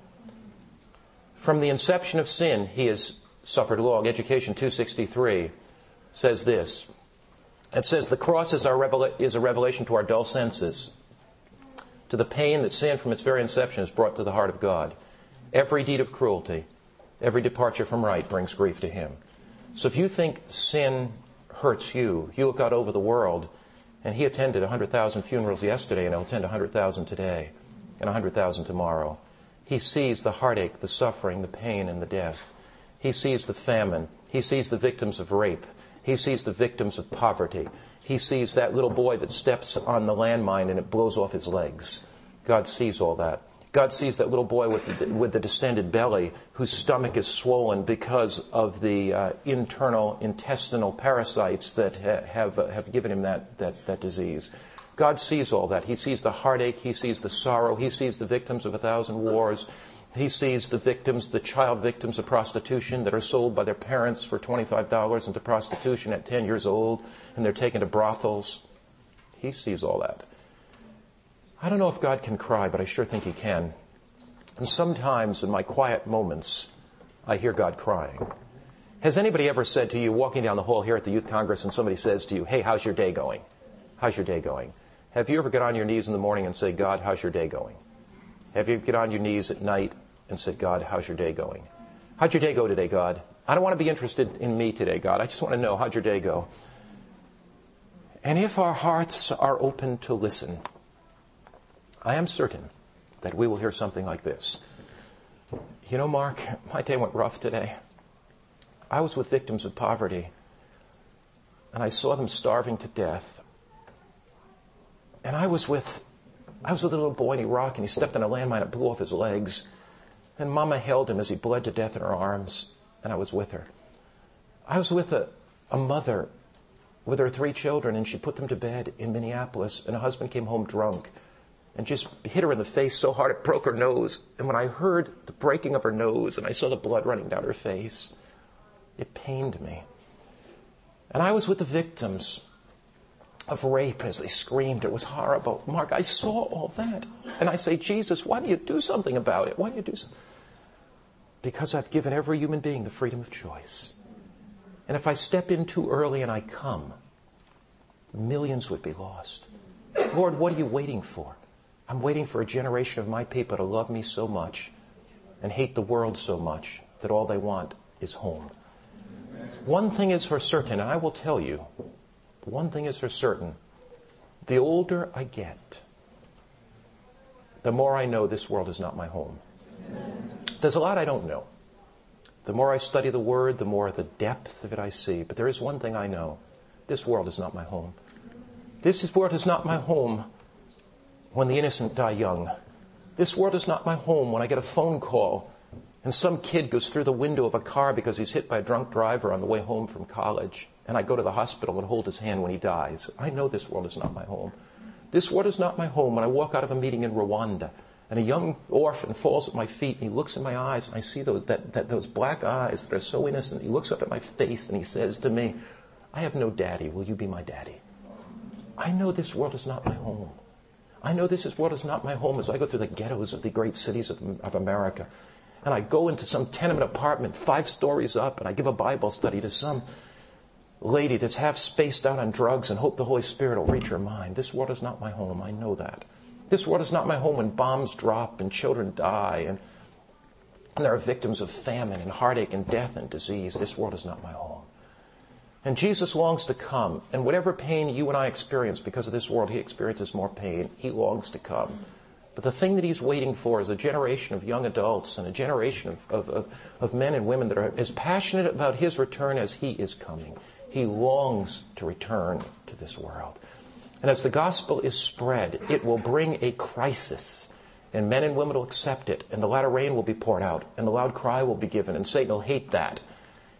From the inception of sin, he has suffered long. Education 263 says this. It says, the cross is a revelation to our dull senses, to the pain that sin from its very inception has brought to the heart of God. Every deed of cruelty, every departure from right brings grief to him. So if you think sin hurts you, you have got over the world, and he attended 100,000 funerals yesterday, and he'll attend 100,000 today, and 100,000 tomorrow. He sees the heartache, the suffering, the pain, and the death. He sees the famine. He sees the victims of rape. He sees the victims of poverty. He sees that little boy that steps on the landmine and it blows off his legs. God sees all that. God sees that little boy with the distended belly whose stomach is swollen because of the internal intestinal parasites that have given him that disease. God sees all that. He sees the heartache. He sees the sorrow. He sees the victims of 1,000 wars. He sees the victims, the child victims of prostitution that are sold by their parents for $25 into prostitution at 10 years old, and they're taken to brothels. He sees all that. I don't know if God can cry, but I sure think he can. And sometimes in my quiet moments, I hear God crying. Has anybody ever said to you, walking down the hall here at the Youth Congress, and somebody says to you, hey, how's your day going? How's your day going? Have you ever got on your knees in the morning and say, God, how's your day going? Have you got on your knees at night and said, God, how's your day going? How'd your day go today, God? I don't want to be interested in me today, God. I just want to know, how'd your day go? And if our hearts are open to listen, I am certain that we will hear something like this. You know, Mark, my day went rough today. I was with victims of poverty, and I saw them starving to death. And I was with a little boy in Iraq, and he stepped on a landmine and blew off his legs. And Mama held him as he bled to death in her arms, and I was with her. I was with a mother with her 3 children, and she put them to bed in Minneapolis, and her husband came home drunk and just hit her in the face so hard it broke her nose. And when I heard the breaking of her nose and I saw the blood running down her face, it pained me. And I was with the victims of rape as they screamed. It was horrible. Mark, I saw all that. And I say, Jesus, why do you do something about it? Why do you do something? Because I've given every human being the freedom of choice. And if I step in too early and I come, millions would be lost. Lord, what are you waiting for? I'm waiting for a generation of my people to love me so much and hate the world so much that all they want is home. One thing is for certain, and I will tell you, one thing is for certain. The older I get, the more I know this world is not my home. There's a lot I don't know. The more I study the Word, the more the depth of it I see. But there is one thing I know. This world is not my home. This world is not my home when the innocent die young. This world is not my home when I get a phone call and some kid goes through the window of a car because he's hit by a drunk driver on the way home from college and I go to the hospital and hold his hand when he dies. I know this world is not my home. This world is not my home. When I walk out of a meeting in Rwanda, and a young orphan falls at my feet, and he looks in my eyes, and I see those black eyes that are so innocent. He looks up at my face, and he says to me, "I have no daddy. Will you be my daddy?" I know this world is not my home. I know this world is not my home as I go through the ghettos of the great cities of America. And I go into some tenement apartment 5 stories up, and I give a Bible study to some lady that's half spaced out on drugs and hope the Holy Spirit will reach her mind. This world is not my home. I know that. This world is not my home when bombs drop and children die and there are victims of famine and heartache and death and disease. This world is not my home. And Jesus longs to come. And whatever pain you and I experience because of this world, he experiences more pain. He longs to come. But the thing that he's waiting for is a generation of young adults and a generation of men and women that are as passionate about his return as he is coming. He longs to return to this world. And as the gospel is spread, it will bring a crisis. And men and women will accept it. And the latter rain will be poured out. And the loud cry will be given. And Satan will hate that.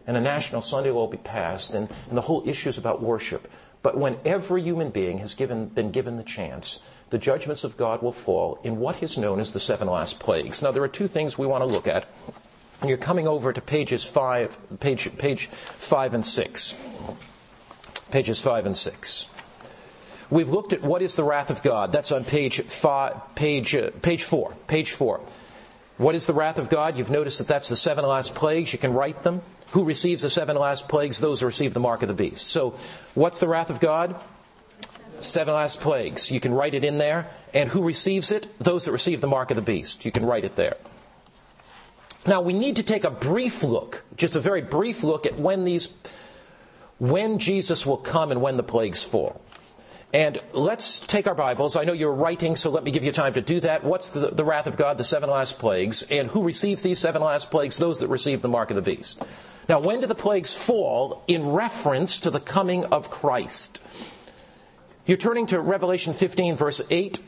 And a National Sunday Law will be passed. And the whole issue is about worship. But when every human being has been given the chance, the judgments of God will fall in what is known as the 7 last plagues. Now, there are 2 things we want to look at. And you're coming over to pages 5 and 6. Pages 5 and 6. We've looked at what is the wrath of God. That's on page 4. What is the wrath of God? You've noticed that that's the 7 last plagues. You can write them. Who receives the 7 last plagues? Those who receive the mark of the beast. So what's the wrath of God? 7 last plagues. You can write it in there. And who receives it? Those that receive the mark of the beast. You can write it there. Now we need to take a brief look, just a very brief look at when Jesus will come and when the plagues fall. And let's take our Bibles. I know you're writing, so let me give you time to do that. What's the wrath of God? The 7 last plagues. And who receives these 7 last plagues? Those that receive the mark of the beast. Now, when do the plagues fall in reference to the coming of Christ? You're turning to Revelation 15, verse 8.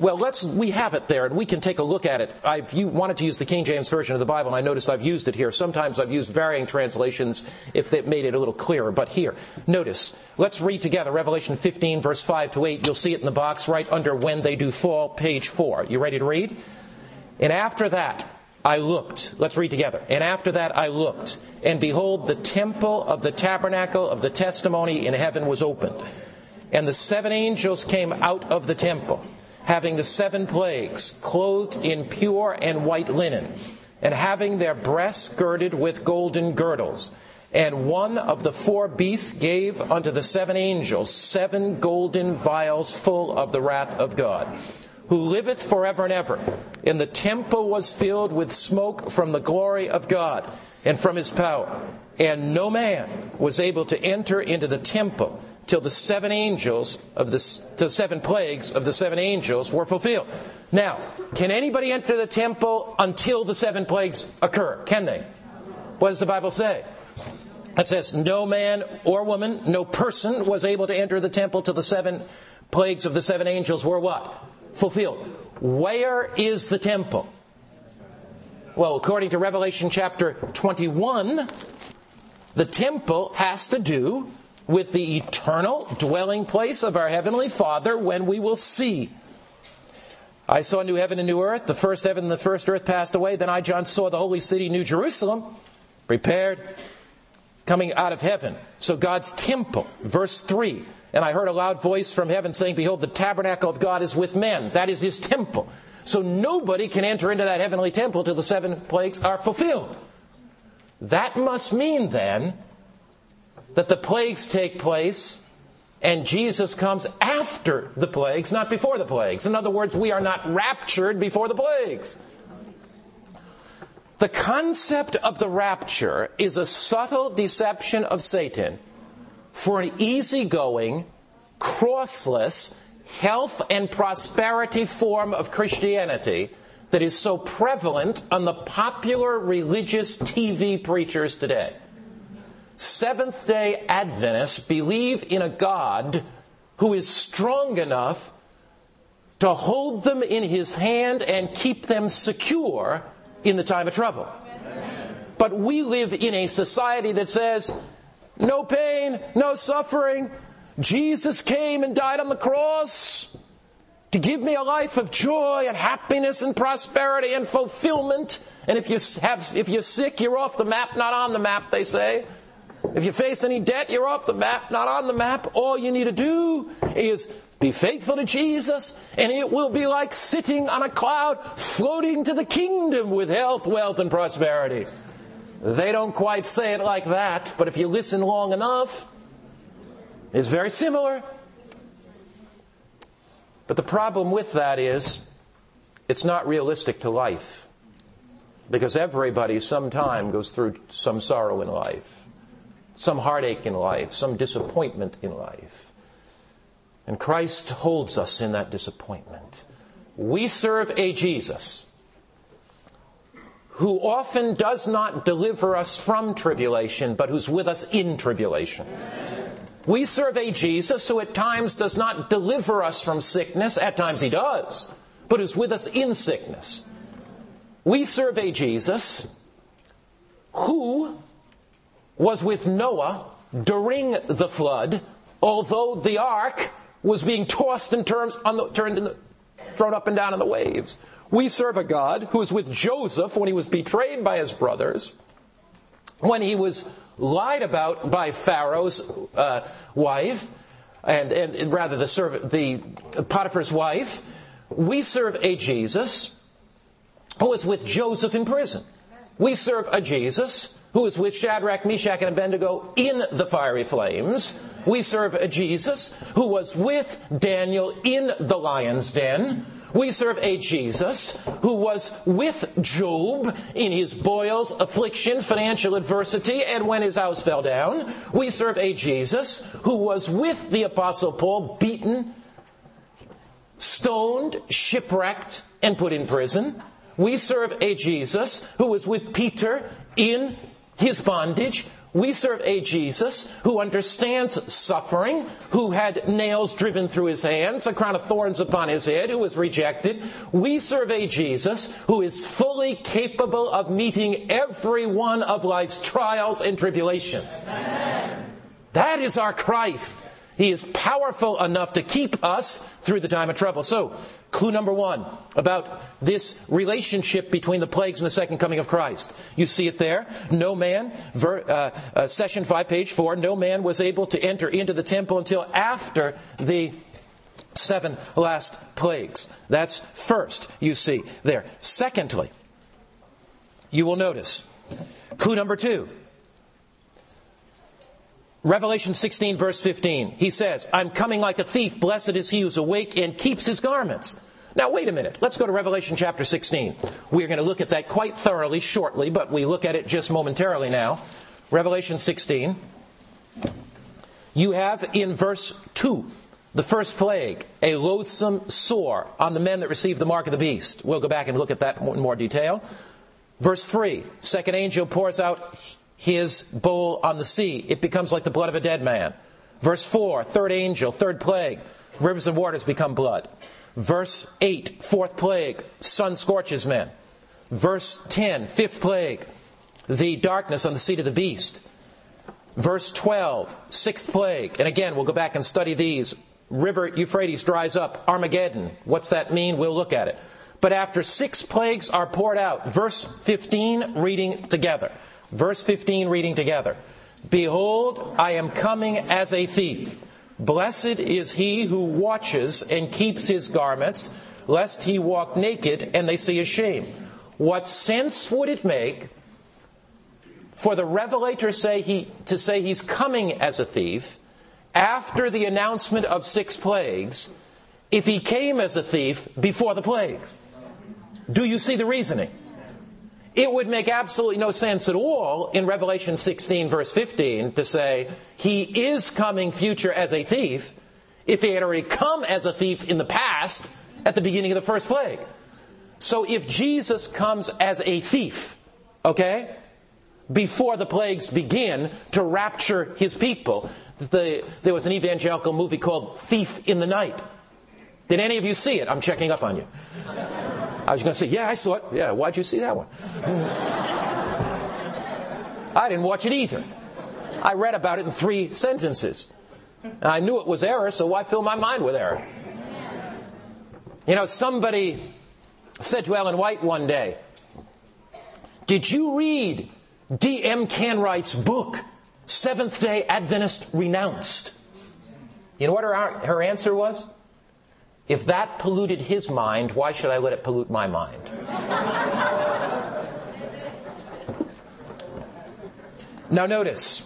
Well, we have it there, and we can take a look at it. You wanted to use the King James Version of the Bible, and I noticed I've used it here. Sometimes I've used varying translations if that made it a little clearer. But here, notice. Let's read together Revelation 15, verse 5 to 8. You'll see it in the box right under When They Do Fall, page 4. You ready to read? And after that, I looked. Let's read together. And after that, I looked, and behold, the temple of the tabernacle of the testimony in heaven was opened. And the 7 angels came out of the temple, having the 7 plagues, clothed in pure and white linen, and having their breasts girded with golden girdles. And one of the 4 beasts gave unto the 7 angels 7 golden vials full of the wrath of God, who liveth forever and ever. And the temple was filled with smoke from the glory of God and from his power. And no man was able to enter into the temple till the 7 angels of the 7 plagues of the 7 angels were fulfilled. Now, can anybody enter the temple until the 7 plagues occur? Can they? What does the Bible say? It says, no man or woman, no person was able to enter the temple till the 7 plagues of the 7 angels were what? Fulfilled. Where is the temple? Well, according to Revelation chapter 21, the temple has to do with the eternal dwelling place of our Heavenly Father when we will see. I saw a new heaven and new earth. The first heaven and the first earth passed away. Then I, John, saw the holy city, New Jerusalem, prepared, coming out of heaven. So God's temple, verse 3. And I heard a loud voice from heaven saying, behold, the tabernacle of God is with men. That is his temple. So nobody can enter into that heavenly temple till the 7 plagues are fulfilled. That must mean then that the plagues take place and Jesus comes after the plagues, not before the plagues. In other words, we are not raptured before the plagues. The concept of the rapture is a subtle deception of Satan for an easygoing, crossless, health and prosperity form of Christianity that is so prevalent on the popular religious TV preachers today. Seventh-day Adventists believe in a God who is strong enough to hold them in his hand and keep them secure in the time of trouble. Amen. But we live in a society that says, No pain, no suffering. Jesus came and died on the cross to give me a life of joy and happiness and prosperity and fulfillment. And if you're sick, you're off the map, not on the map, they say. If you face any debt, you're off the map, not on the map. All you need to do is be faithful to Jesus, and it will be like sitting on a cloud, floating to the kingdom with health, wealth, and prosperity. They don't quite say it like that, but if you listen long enough, it's very similar. But the problem with that is, it's not realistic to life. Because everybody sometime goes through some sorrow in life, some heartache in life, some disappointment in life. And Christ holds us in that disappointment. We serve a Jesus who often does not deliver us from tribulation, but who's with us in tribulation. Amen. We serve a Jesus who at times does not deliver us from sickness, at times he does, but who's with us in sickness. We serve a Jesus who was with Noah during the flood, although the ark was being tossed and thrown up and down in the waves. We serve a God who was with Joseph when he was betrayed by his brothers, when he was lied about by Pharaoh's wife, and rather the Potiphar's wife. We serve a Jesus who is with Joseph in prison. We serve a Jesus who is with Shadrach, Meshach, and Abednego in the fiery flames. We serve a Jesus who was with Daniel in the lion's den. We serve a Jesus who was with Job in his boils, affliction, financial adversity, and when his house fell down. We serve a Jesus who was with the Apostle Paul, beaten, stoned, shipwrecked, and put in prison. We serve a Jesus who was with Peter in his bondage. We serve a Jesus who understands suffering, who had nails driven through his hands, a crown of thorns upon his head, who was rejected. We serve a Jesus who is fully capable of meeting every one of life's trials and tribulations. Amen. That is our Christ. He is powerful enough to keep us through the time of trouble. So, clue number one about this relationship between the plagues and the second coming of Christ. You see it there. No man, session 5, page 4, no man was able to enter into the temple until after the 7 last plagues. That's first, you see there. Secondly, you will notice, clue number 2. Revelation 16, verse 15, he says, I'm coming like a thief, blessed is he who's awake and keeps his garments. Now, wait a minute. Let's go to Revelation chapter 16. We're going to look at that quite thoroughly shortly, but we look at it just momentarily now. Revelation 16. You have in verse 2, the first plague, a loathsome sore on the men that received the mark of the beast. We'll go back and look at that in more detail. Verse 3, second angel pours out his bowl on the sea. It becomes like the blood of a dead man. Verse 4, third angel, third plague. Rivers and waters become blood. Verse 8, fourth plague. Sun scorches men. Verse 10, fifth plague. The darkness on the seat of the beast. Verse 12, sixth plague. And again, we'll go back and study these. River Euphrates dries up. Armageddon. What's that mean? We'll look at it. But after 6 plagues are poured out, verse 15, reading together. Verse 15, reading together. Behold, I am coming as a thief. Blessed is he who watches and keeps his garments, lest he walk naked and they see his shame. What sense would it make for the revelator to say he's coming as a thief after the announcement of 6 plagues if he came as a thief before the plagues? Do you see the reasoning? It would make absolutely no sense at all in Revelation 16, verse 15, to say he is coming future as a thief if he had already come as a thief in the past at the beginning of the first plague. So if Jesus comes as a thief, okay, before the plagues begin to rapture his people, there was an evangelical movie called Thief in the Night. Did any of you see it? I'm checking up on you. I was going to say, yeah, I saw it. Yeah, why'd you see that one? I didn't watch it either. I read about it in 3 sentences. And I knew it was error, so why fill my mind with error? You know, somebody said to Ellen White one day, "Did you read D.M. Canright's book, Seventh-day Adventist Renounced?" You know what her answer was? "If that polluted his mind, why should I let it pollute my mind?" Now notice,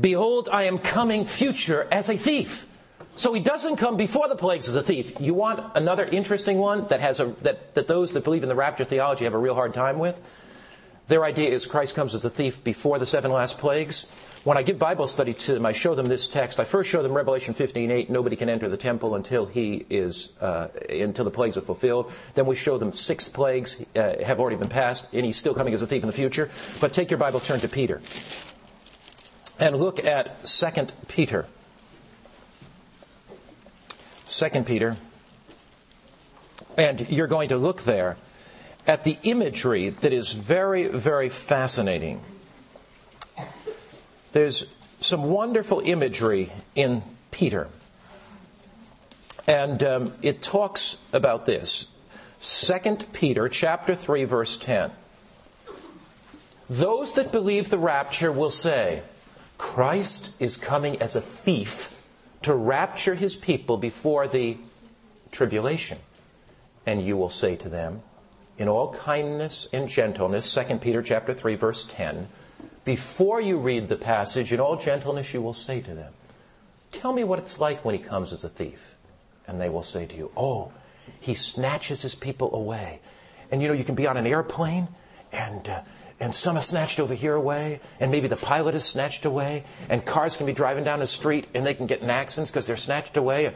"Behold, I am coming future as a thief." So he doesn't come before the plagues as a thief. You want another interesting one that has that those that believe in the rapture theology have a real hard time with? Their idea is Christ comes as a thief before the 7 last plagues. When I give Bible study to them, I show them this text. I first show them Revelation 15:8. Nobody can enter the temple until the plagues are fulfilled. Then we show them 6 plagues have already been passed, and he's still coming as a thief in the future. But take your Bible, turn to Peter, and look at Second Peter. 2 Peter, and you're going to look there at the imagery that is very, very fascinating. There's some wonderful imagery in Peter, and it talks about this. 2 Peter chapter 3, verse 10. "Those that believe the rapture will say, Christ is coming as a thief to rapture his people before the tribulation. And you will say to them, in all kindness and gentleness," 2 Peter chapter 3, verse 10, "before you read the passage, in all gentleness you will say to them, tell me what it's like when he comes as a thief." And they will say to you, "Oh, he snatches his people away." And you know, you can be on an airplane, and some are snatched over here away, and maybe the pilot is snatched away, and cars can be driving down the street, and they can get in accidents because they're snatched away,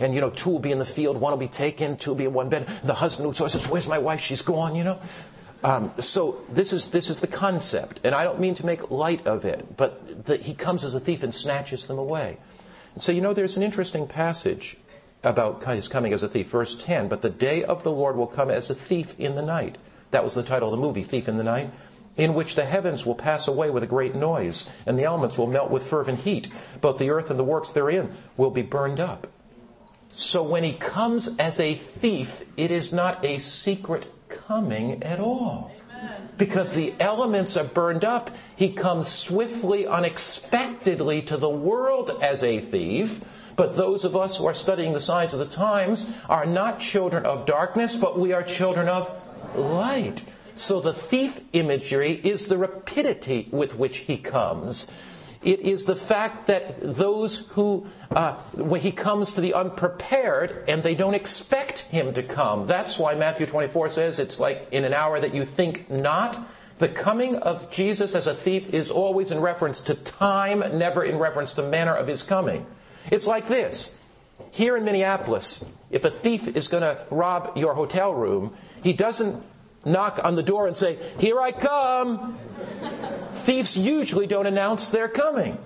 and you know, 2 will be in the field, 1 will be taken, 2 will be in one bed, and the husband says, "Where's my wife? She's gone," you know. So this is the concept, and I don't mean to make light of it, but he comes as a thief and snatches them away. And so, you know, there's an interesting passage about his coming as a thief, verse 10, "But the day of the Lord will come as a thief in the night." That was the title of the movie, Thief in the Night. "In which the heavens will pass away with a great noise, and the elements will melt with fervent heat. Both the earth and the works therein will be burned up." So when he comes as a thief, it is not a secret coming at all. Amen. Because the elements are burned up. He comes swiftly, unexpectedly to the world as a thief. But those of us who are studying the signs of the times are not children of darkness, but we are children of light. So the thief imagery is the rapidity with which he comes. It is the fact that those who, when he comes to the unprepared and they don't expect him to come. That's why Matthew 24 says it's like in an hour that you think not. The coming of Jesus as a thief is always in reference to time, never in reference to manner of his coming. It's like this. Here in Minneapolis, if a thief is going to rob your hotel room, he doesn't knock on the door and say, "Here I come." Thieves usually don't announce their coming.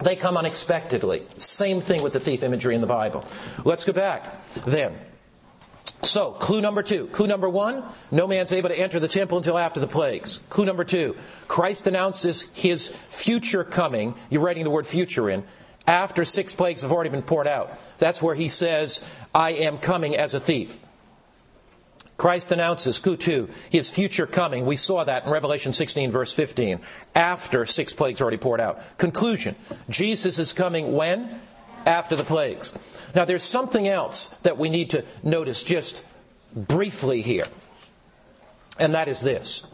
They come unexpectedly. Same thing with the thief imagery in the Bible. Let's go back then. So, clue number 2. Clue number 1, no man's able to enter the temple until after the plagues. Clue number 2, Christ announces his future coming. You're writing the word future in. After 6 plagues have already been poured out. That's where he says, "I am coming as a thief." Christ announces, clue 2, his future coming. We saw that in Revelation 16, verse 15, after 6 plagues already poured out. Conclusion, Jesus is coming when? After the plagues. Now, there's something else that we need to notice just briefly here, and that is this.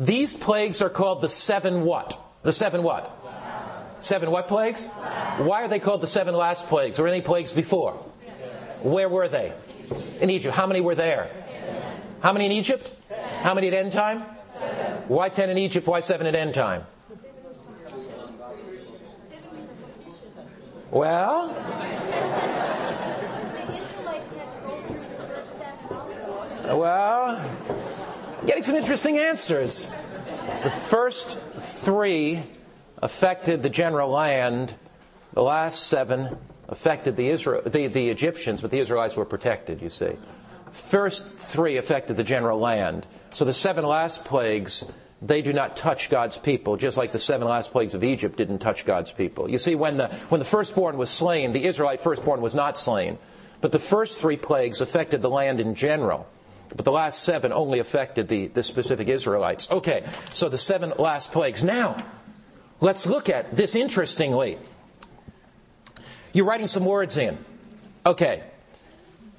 These plagues are called the 7 what? The 7 what? 7 what plagues? Why are they called the 7 last plagues? Were there any plagues before? Where were they? In Egypt. How many were there? 10. How many in Egypt? 10. How many at end time? 7. Why 10 in Egypt? Why 7 at end time? Well, getting some interesting answers. The first 3 affected the general land. The last 7 affected the Egyptians, but the Israelites were protected, you see. First 3 affected the general land. So the 7 last plagues they do not touch God's people, just like the seven last plagues of Egypt didn't touch God's people. You see, when the firstborn was slain, the Israelite firstborn was not slain. But the first three plagues affected the land in general. But the last seven only affected the specific Israelites. Okay, so the seven last plagues. Now, let's look at this interestingly. You're writing some words in. Okay,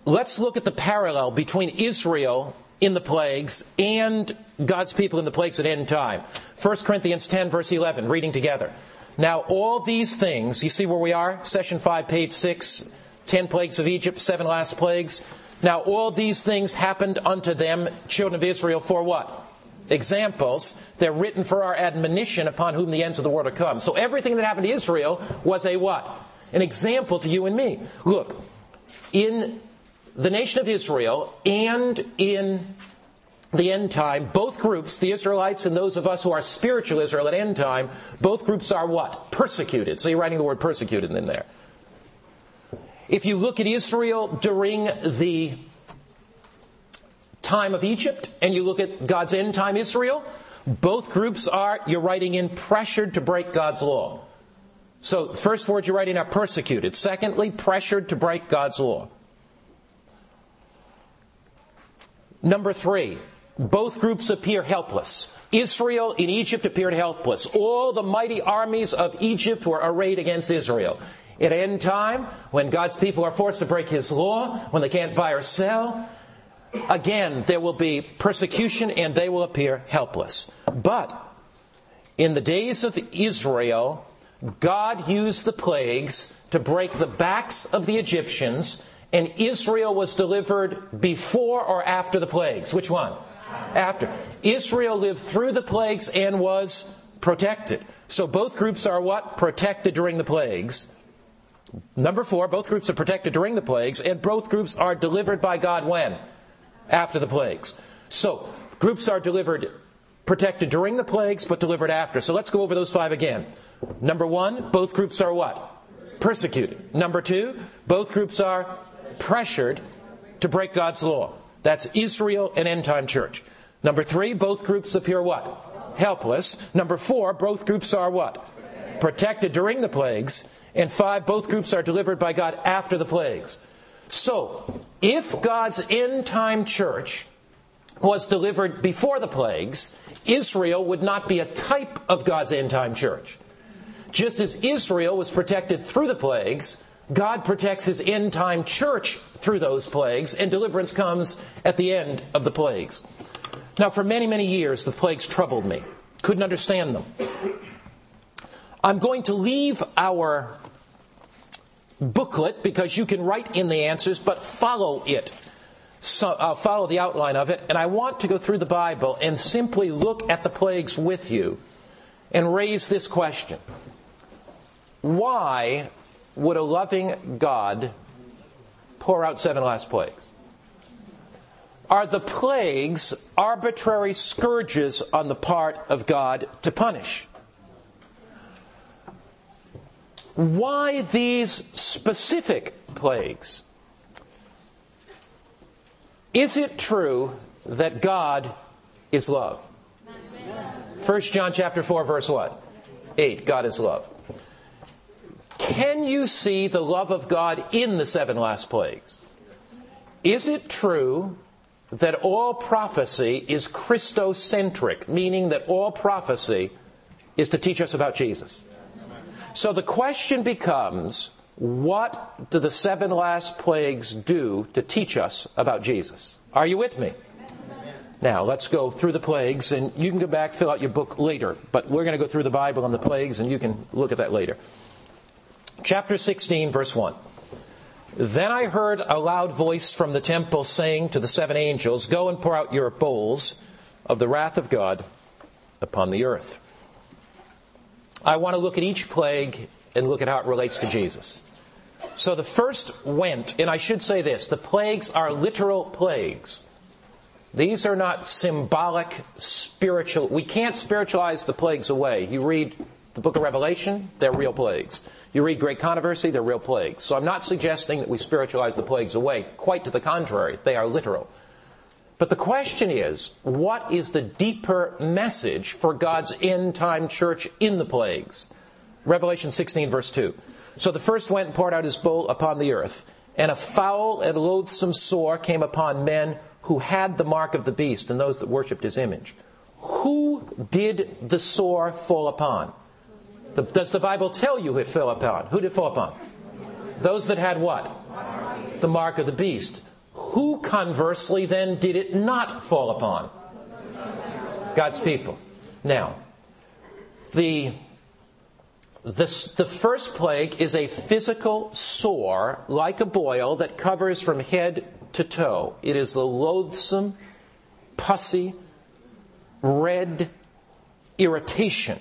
let's look at the parallel between Israel in the plagues and God's people in the plagues at end time. 1 Corinthians 10, verse 11, reading together. Now, all these things, you see where we are? Session 5, page 6, 10 plagues of Egypt, 7 last plagues. Now, all these things happened unto them, children of Israel, for what? Examples. They're written for our admonition upon whom the ends of the world are come. So everything that happened to Israel was a what? An example to you and me. Look, in the nation of Israel and in the end time, both groups, the Israelites and those of us who are spiritual Israel at end time, both groups are what? Persecuted. So you're writing the word persecuted in there. If you look at Israel during the time of Egypt and you look at God's end time Israel, both groups are, you're writing in, pressured to break God's law. So the first word you're writing are persecuted. Secondly, pressured to break God's law. Number three, both groups appear helpless. Israel in Egypt appeared helpless. All the mighty armies of Egypt were arrayed against Israel. At end time, when God's people are forced to break His law, when they can't buy or sell, again, there will be persecution and they will appear helpless. But in the days of Israel, God used the plagues to break the backs of the Egyptians, and Israel was delivered before or after the plagues. Which one? After. Israel lived through the plagues and was protected. So both groups are what? Protected during the plagues. Number four, both groups are protected during the plagues, and both groups are delivered by God when? After the plagues. So, groups are delivered, protected during the plagues, but delivered after. So let's go over those five again. Number one, both groups are what? Persecuted. Number two, both groups are pressured to break God's law. That's Israel and end time church. Number three, both groups appear what? Helpless. Number four, both groups are what? Protected during the plagues. And five, both groups are delivered by God after the plagues. So, if God's end-time church was delivered before the plagues, Israel would not be a type of God's end-time church. Just as Israel was protected through the plagues, God protects His end-time church through those plagues, and deliverance comes at the end of the plagues. Now, for many, many years, the plagues troubled me. Couldn't understand them. I'm going to leave our booklet because you can write in the answers, but follow it. So, follow the outline of it. And I want to go through the Bible and simply look at the plagues with you and raise this question. Why would a loving God pour out seven last plagues? Are the plagues arbitrary scourges on the part of God to punish? Why these specific plagues? Is it true that God is love? 1 John chapter 4, verse what? 8. God is love. Can you see the love of God in the seven last plagues? Is it true that all prophecy is Christocentric, meaning that all prophecy is to teach us about Jesus? So the question becomes, what do the seven last plagues do to teach us about Jesus? Are you with me? Amen. Now, let's go through the plagues, and you can go back, fill out your book later. But we're going to go through the Bible on the plagues, and you can look at that later. Chapter 16, verse 1. Then I heard a loud voice from the temple saying to the seven angels, "Go and pour out your bowls of the wrath of God upon the earth." I want to look at each plague and look at how it relates to Jesus. So the first went, and I should say this, the plagues are literal plagues. These are not symbolic, spiritual. We can't spiritualize the plagues away. You read the book of Revelation, they're real plagues. You read Great Controversy, they're real plagues. So I'm not suggesting that we spiritualize the plagues away. Quite to the contrary, they are literal. But the question is, what is the deeper message for God's end-time church in the plagues? Revelation 16, verse 2. So the first went and poured out his bowl upon the earth, and a foul and loathsome sore came upon men who had the mark of the beast and those that worshipped his image. Who did the sore fall upon? Does the Bible tell you it fell upon? Who did it fall upon? Those that had what? The mark of the beast. Who, conversely, then, did it not fall upon? God's people. Now, the first plague is a physical sore, like a boil, that covers from head to toe. It is the loathsome, pussy, red irritation.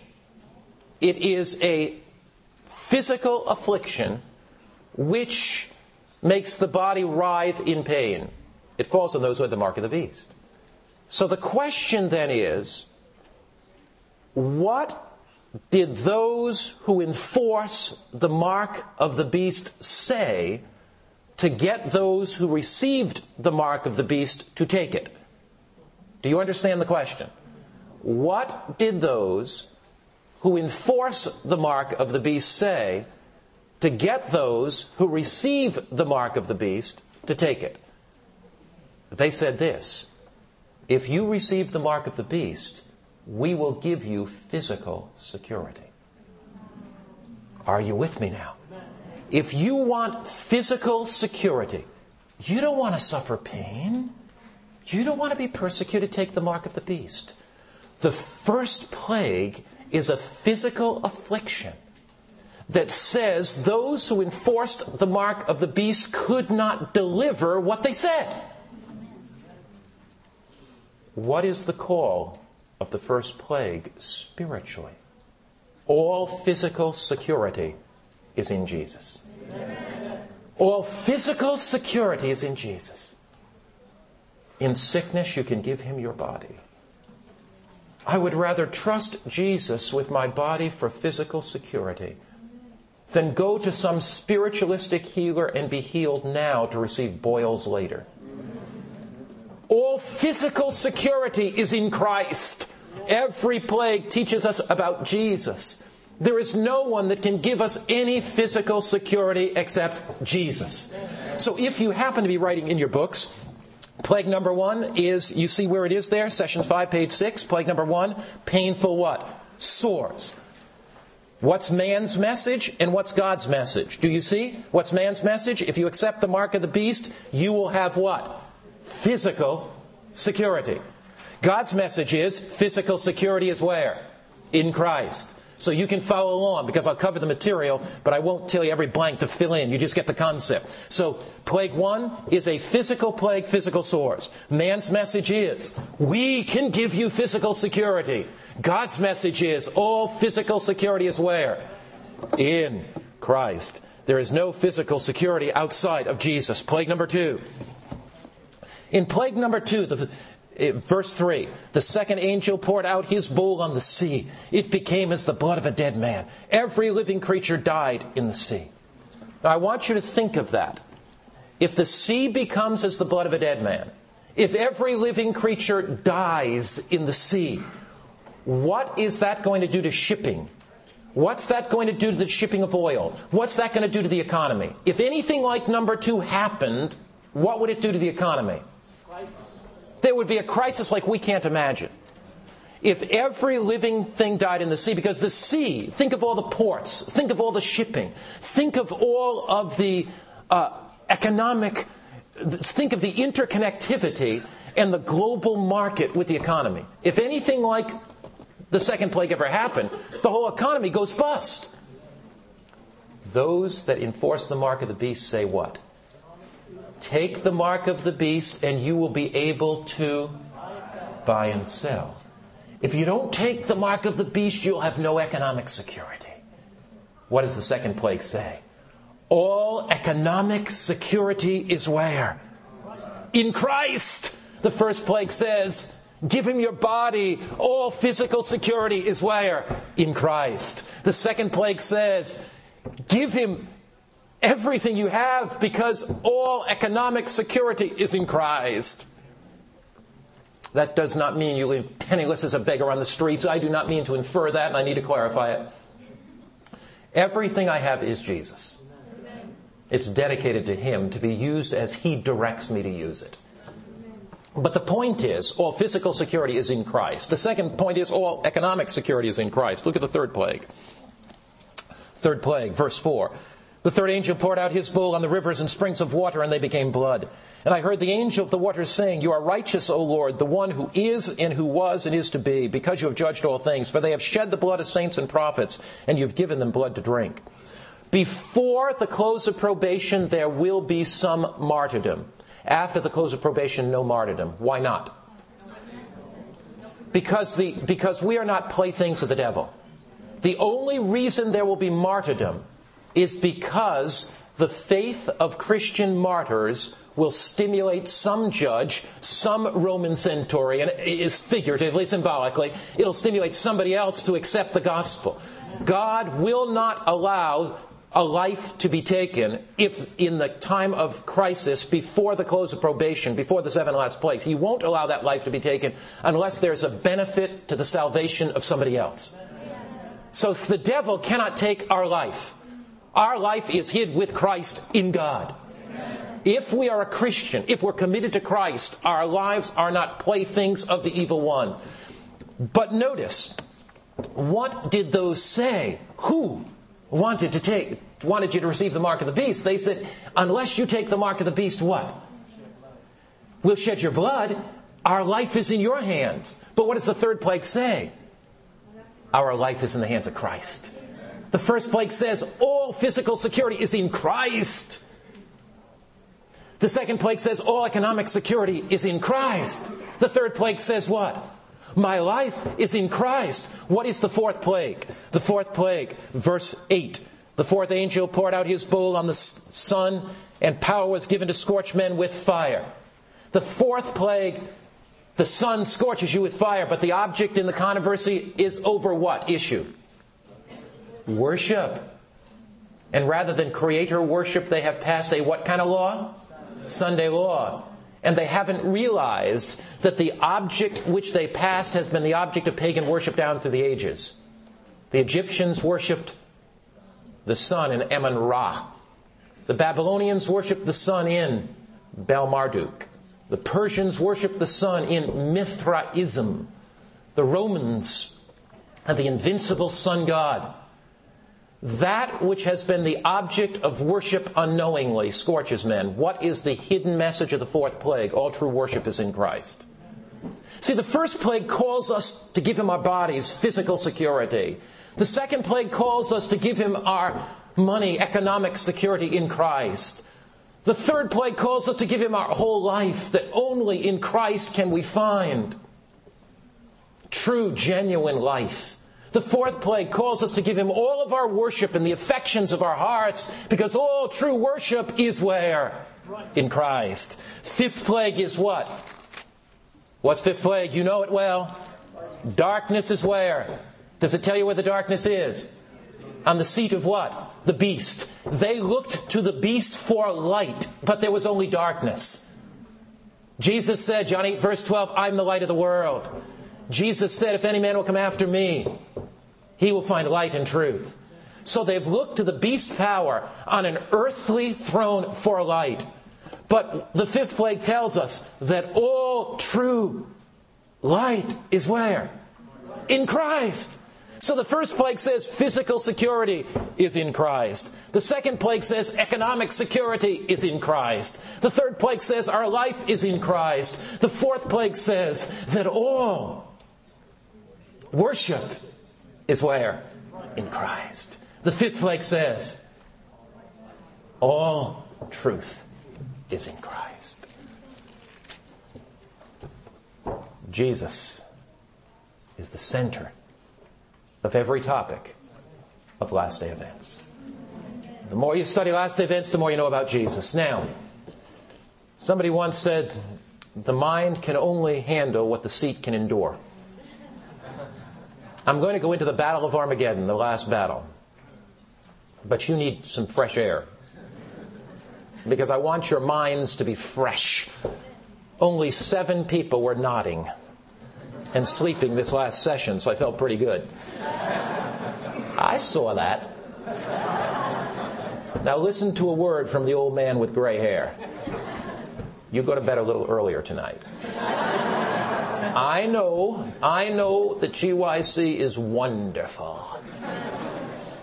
It is a physical affliction which makes the body writhe in pain. It falls on those who had the mark of the beast. So the question then is, what did those who enforce the mark of the beast say to get those who received the mark of the beast to take it? Do you understand the question? What did those who enforce the mark of the beast say to get those who receive the mark of the beast to take it? They said this: if you receive the mark of the beast, we will give you physical security. Are you with me now? If you want physical security, you don't want to suffer pain. You don't want to be persecuted. Take the mark of the beast. The first plague is a physical affliction that says those who enforced the mark of the beast could not deliver what they said. What is the call of the first plague spiritually? All physical security is in Jesus. Amen. All physical security is in Jesus. In sickness, you can give him your body. I would rather trust Jesus with my body for physical security then go to some spiritualistic healer and be healed now to receive boils later. All physical security is in Christ. Every plague teaches us about Jesus. There is no one that can give us any physical security except Jesus. So if you happen to be writing in your books, plague number one is, you see where it is there, session 5, page 6, plague number one, painful what? Sores. What's man's message and what's God's message? Do you see? What's man's message? If you accept the mark of the beast, you will have what? Physical security. God's message is physical security is where? In Christ. So you can follow along because I'll cover the material, but I won't tell you every blank to fill in. You just get the concept. So plague one is a physical plague, physical sores. Man's message is, we can give you physical security. God's message is, all physical security is where? In Christ. There is no physical security outside of Jesus. Plague number two. In plague number two, verse 3, the second angel poured out his bowl on the sea. It became as the blood of a dead man. Every living creature died in the sea. Now I want you to think of that. If the sea becomes as the blood of a dead man, if every living creature dies in the sea, what is that going to do to shipping? What's that going to do to the shipping of oil? What's that going to do to the economy? If anything like number two happened, what would it do to the economy? There would be a crisis like we can't imagine. If every living thing died in the sea, because the sea, think of all the ports, think of all the shipping, think of all of the economic, think of the interconnectivity and the global market with the economy. If anything like the second plague ever happened, the whole economy goes bust. Those that enforce the mark of the beast say what? Take the mark of the beast and you will be able to buy and sell. If you don't take the mark of the beast, you'll have no economic security. What does the second plague say? All economic security is where? In Christ. The first plague says, give him your body. All physical security is where? In Christ. The second plague says, give him everything you have because all economic security is in Christ. That does not mean you leave penniless as a beggar on the streets. I do not mean to infer that, and I need to clarify it. Everything I have is Jesus. It's dedicated to Him to be used as He directs me to use it. But the point is, all physical security is in Christ. The second point is, all economic security is in Christ. Look at the third plague. Third plague, verse 4. The third angel poured out his bowl on the rivers and springs of water, and they became blood. And I heard the angel of the waters saying, You are righteous, O Lord, the one who is and who was and is to be, because you have judged all things. For they have shed the blood of saints and prophets, and you have given them blood to drink. Before the close of probation, there will be some martyrdom. After the close of probation, no martyrdom. Why not? Because we are not playthings of the devil. The only reason there will be martyrdom is because the faith of Christian martyrs will stimulate some judge, some Roman centurion, is figuratively, symbolically, it'll stimulate somebody else to accept the gospel. God will not allow a life to be taken if in the time of crisis, before the close of probation, before the seven last plagues, He won't allow that life to be taken unless there's a benefit to the salvation of somebody else. So the devil cannot take our life. Our life is hid with Christ in God. If we are a Christian, if we're committed to Christ, our lives are not playthings of the evil one. But notice, what did those say? Who wanted you to receive the mark of the beast? They said, unless you take the mark of the beast, what? We'll shed your blood. Our life is in your hands. But what does the third plague say? Our life is in the hands of Christ. The first plague says all physical security is in Christ. The second plague says all economic security is in Christ. The third plague says what? My life is in Christ. What is the fourth plague? The fourth plague, verse 8. The fourth angel poured out his bowl on the sun, and power was given to scorch men with fire. The fourth plague, the sun scorches you with fire, but the object in the controversy is over what issue? Worship. And rather than creator worship, they have passed a what kind of law? Sunday law. And they haven't realized that the object which they passed has been the object of pagan worship down through the ages. The Egyptians worshipped the sun in Amun-Ra. The Babylonians worshipped the sun in Bel-Marduk. The Persians worshipped the sun in Mithraism. The Romans had the invincible sun god. That which has been the object of worship unknowingly scorches men. What is the hidden message of the fourth plague? All true worship is in Christ. See, the first plague calls us to give Him our bodies, physical security. The second plague calls us to give Him our money, economic security in Christ. The third plague calls us to give Him our whole life, that only in Christ can we find true, genuine life. The fourth plague calls us to give Him all of our worship and the affections of our hearts, because all true worship is where? In Christ. Fifth plague is what? What's fifth plague? You know it well. Darkness is where? Does it tell you where the darkness is? On the seat of what? The beast. They looked to the beast for light, but there was only darkness. Jesus said, John 8, verse 12, I'm the light of the world. Jesus said, if any man will come after me, he will find light and truth. So they've looked to the beast power on an earthly throne for light. But the fifth plague tells us that all true light is where? In Christ. So the first plague says physical security is in Christ. The second plague says economic security is in Christ. The third plague says our life is in Christ. The fourth plague says that all worship is where? In Christ. The fifth plague says, all truth is in Christ. Jesus is the center of every topic of last day events. The more you study last day events, the more you know about Jesus. Now, somebody once said, the mind can only handle what the seat can endure. I'm going to go into the Battle of Armageddon, the last battle. But you need some fresh air. Because I want your minds to be fresh. Only 7 people were nodding and sleeping this last session, so I felt pretty good. I saw that. Now listen to a word from the old man with gray hair. You go to bed a little earlier tonight. I know that GYC is wonderful.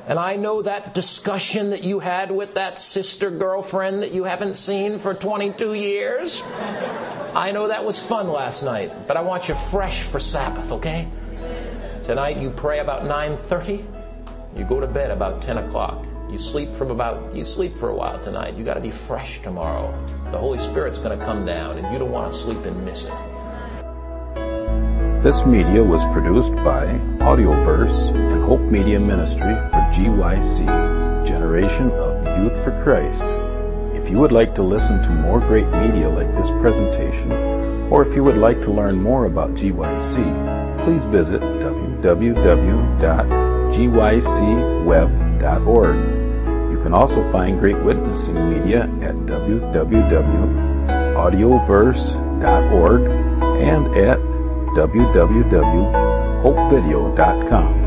And I know that discussion that you had with that sister girlfriend that you haven't seen for 22 years. I know that was fun last night, but I want you fresh for Sabbath, okay? Tonight you pray about 9:30. You go to bed about 10 o'clock. You sleep for a while tonight. You got to be fresh tomorrow. The Holy Spirit's going to come down, and you don't want to sleep and miss it. This media was produced by Audioverse and Hope Media Ministry for GYC, Generation of Youth for Christ. If you would like to listen to more great media like this presentation, or if you would like to learn more about GYC, please visit www.gycweb.org. You can also find great witnessing media at www.audioverse.org and at www.hopevideo.com.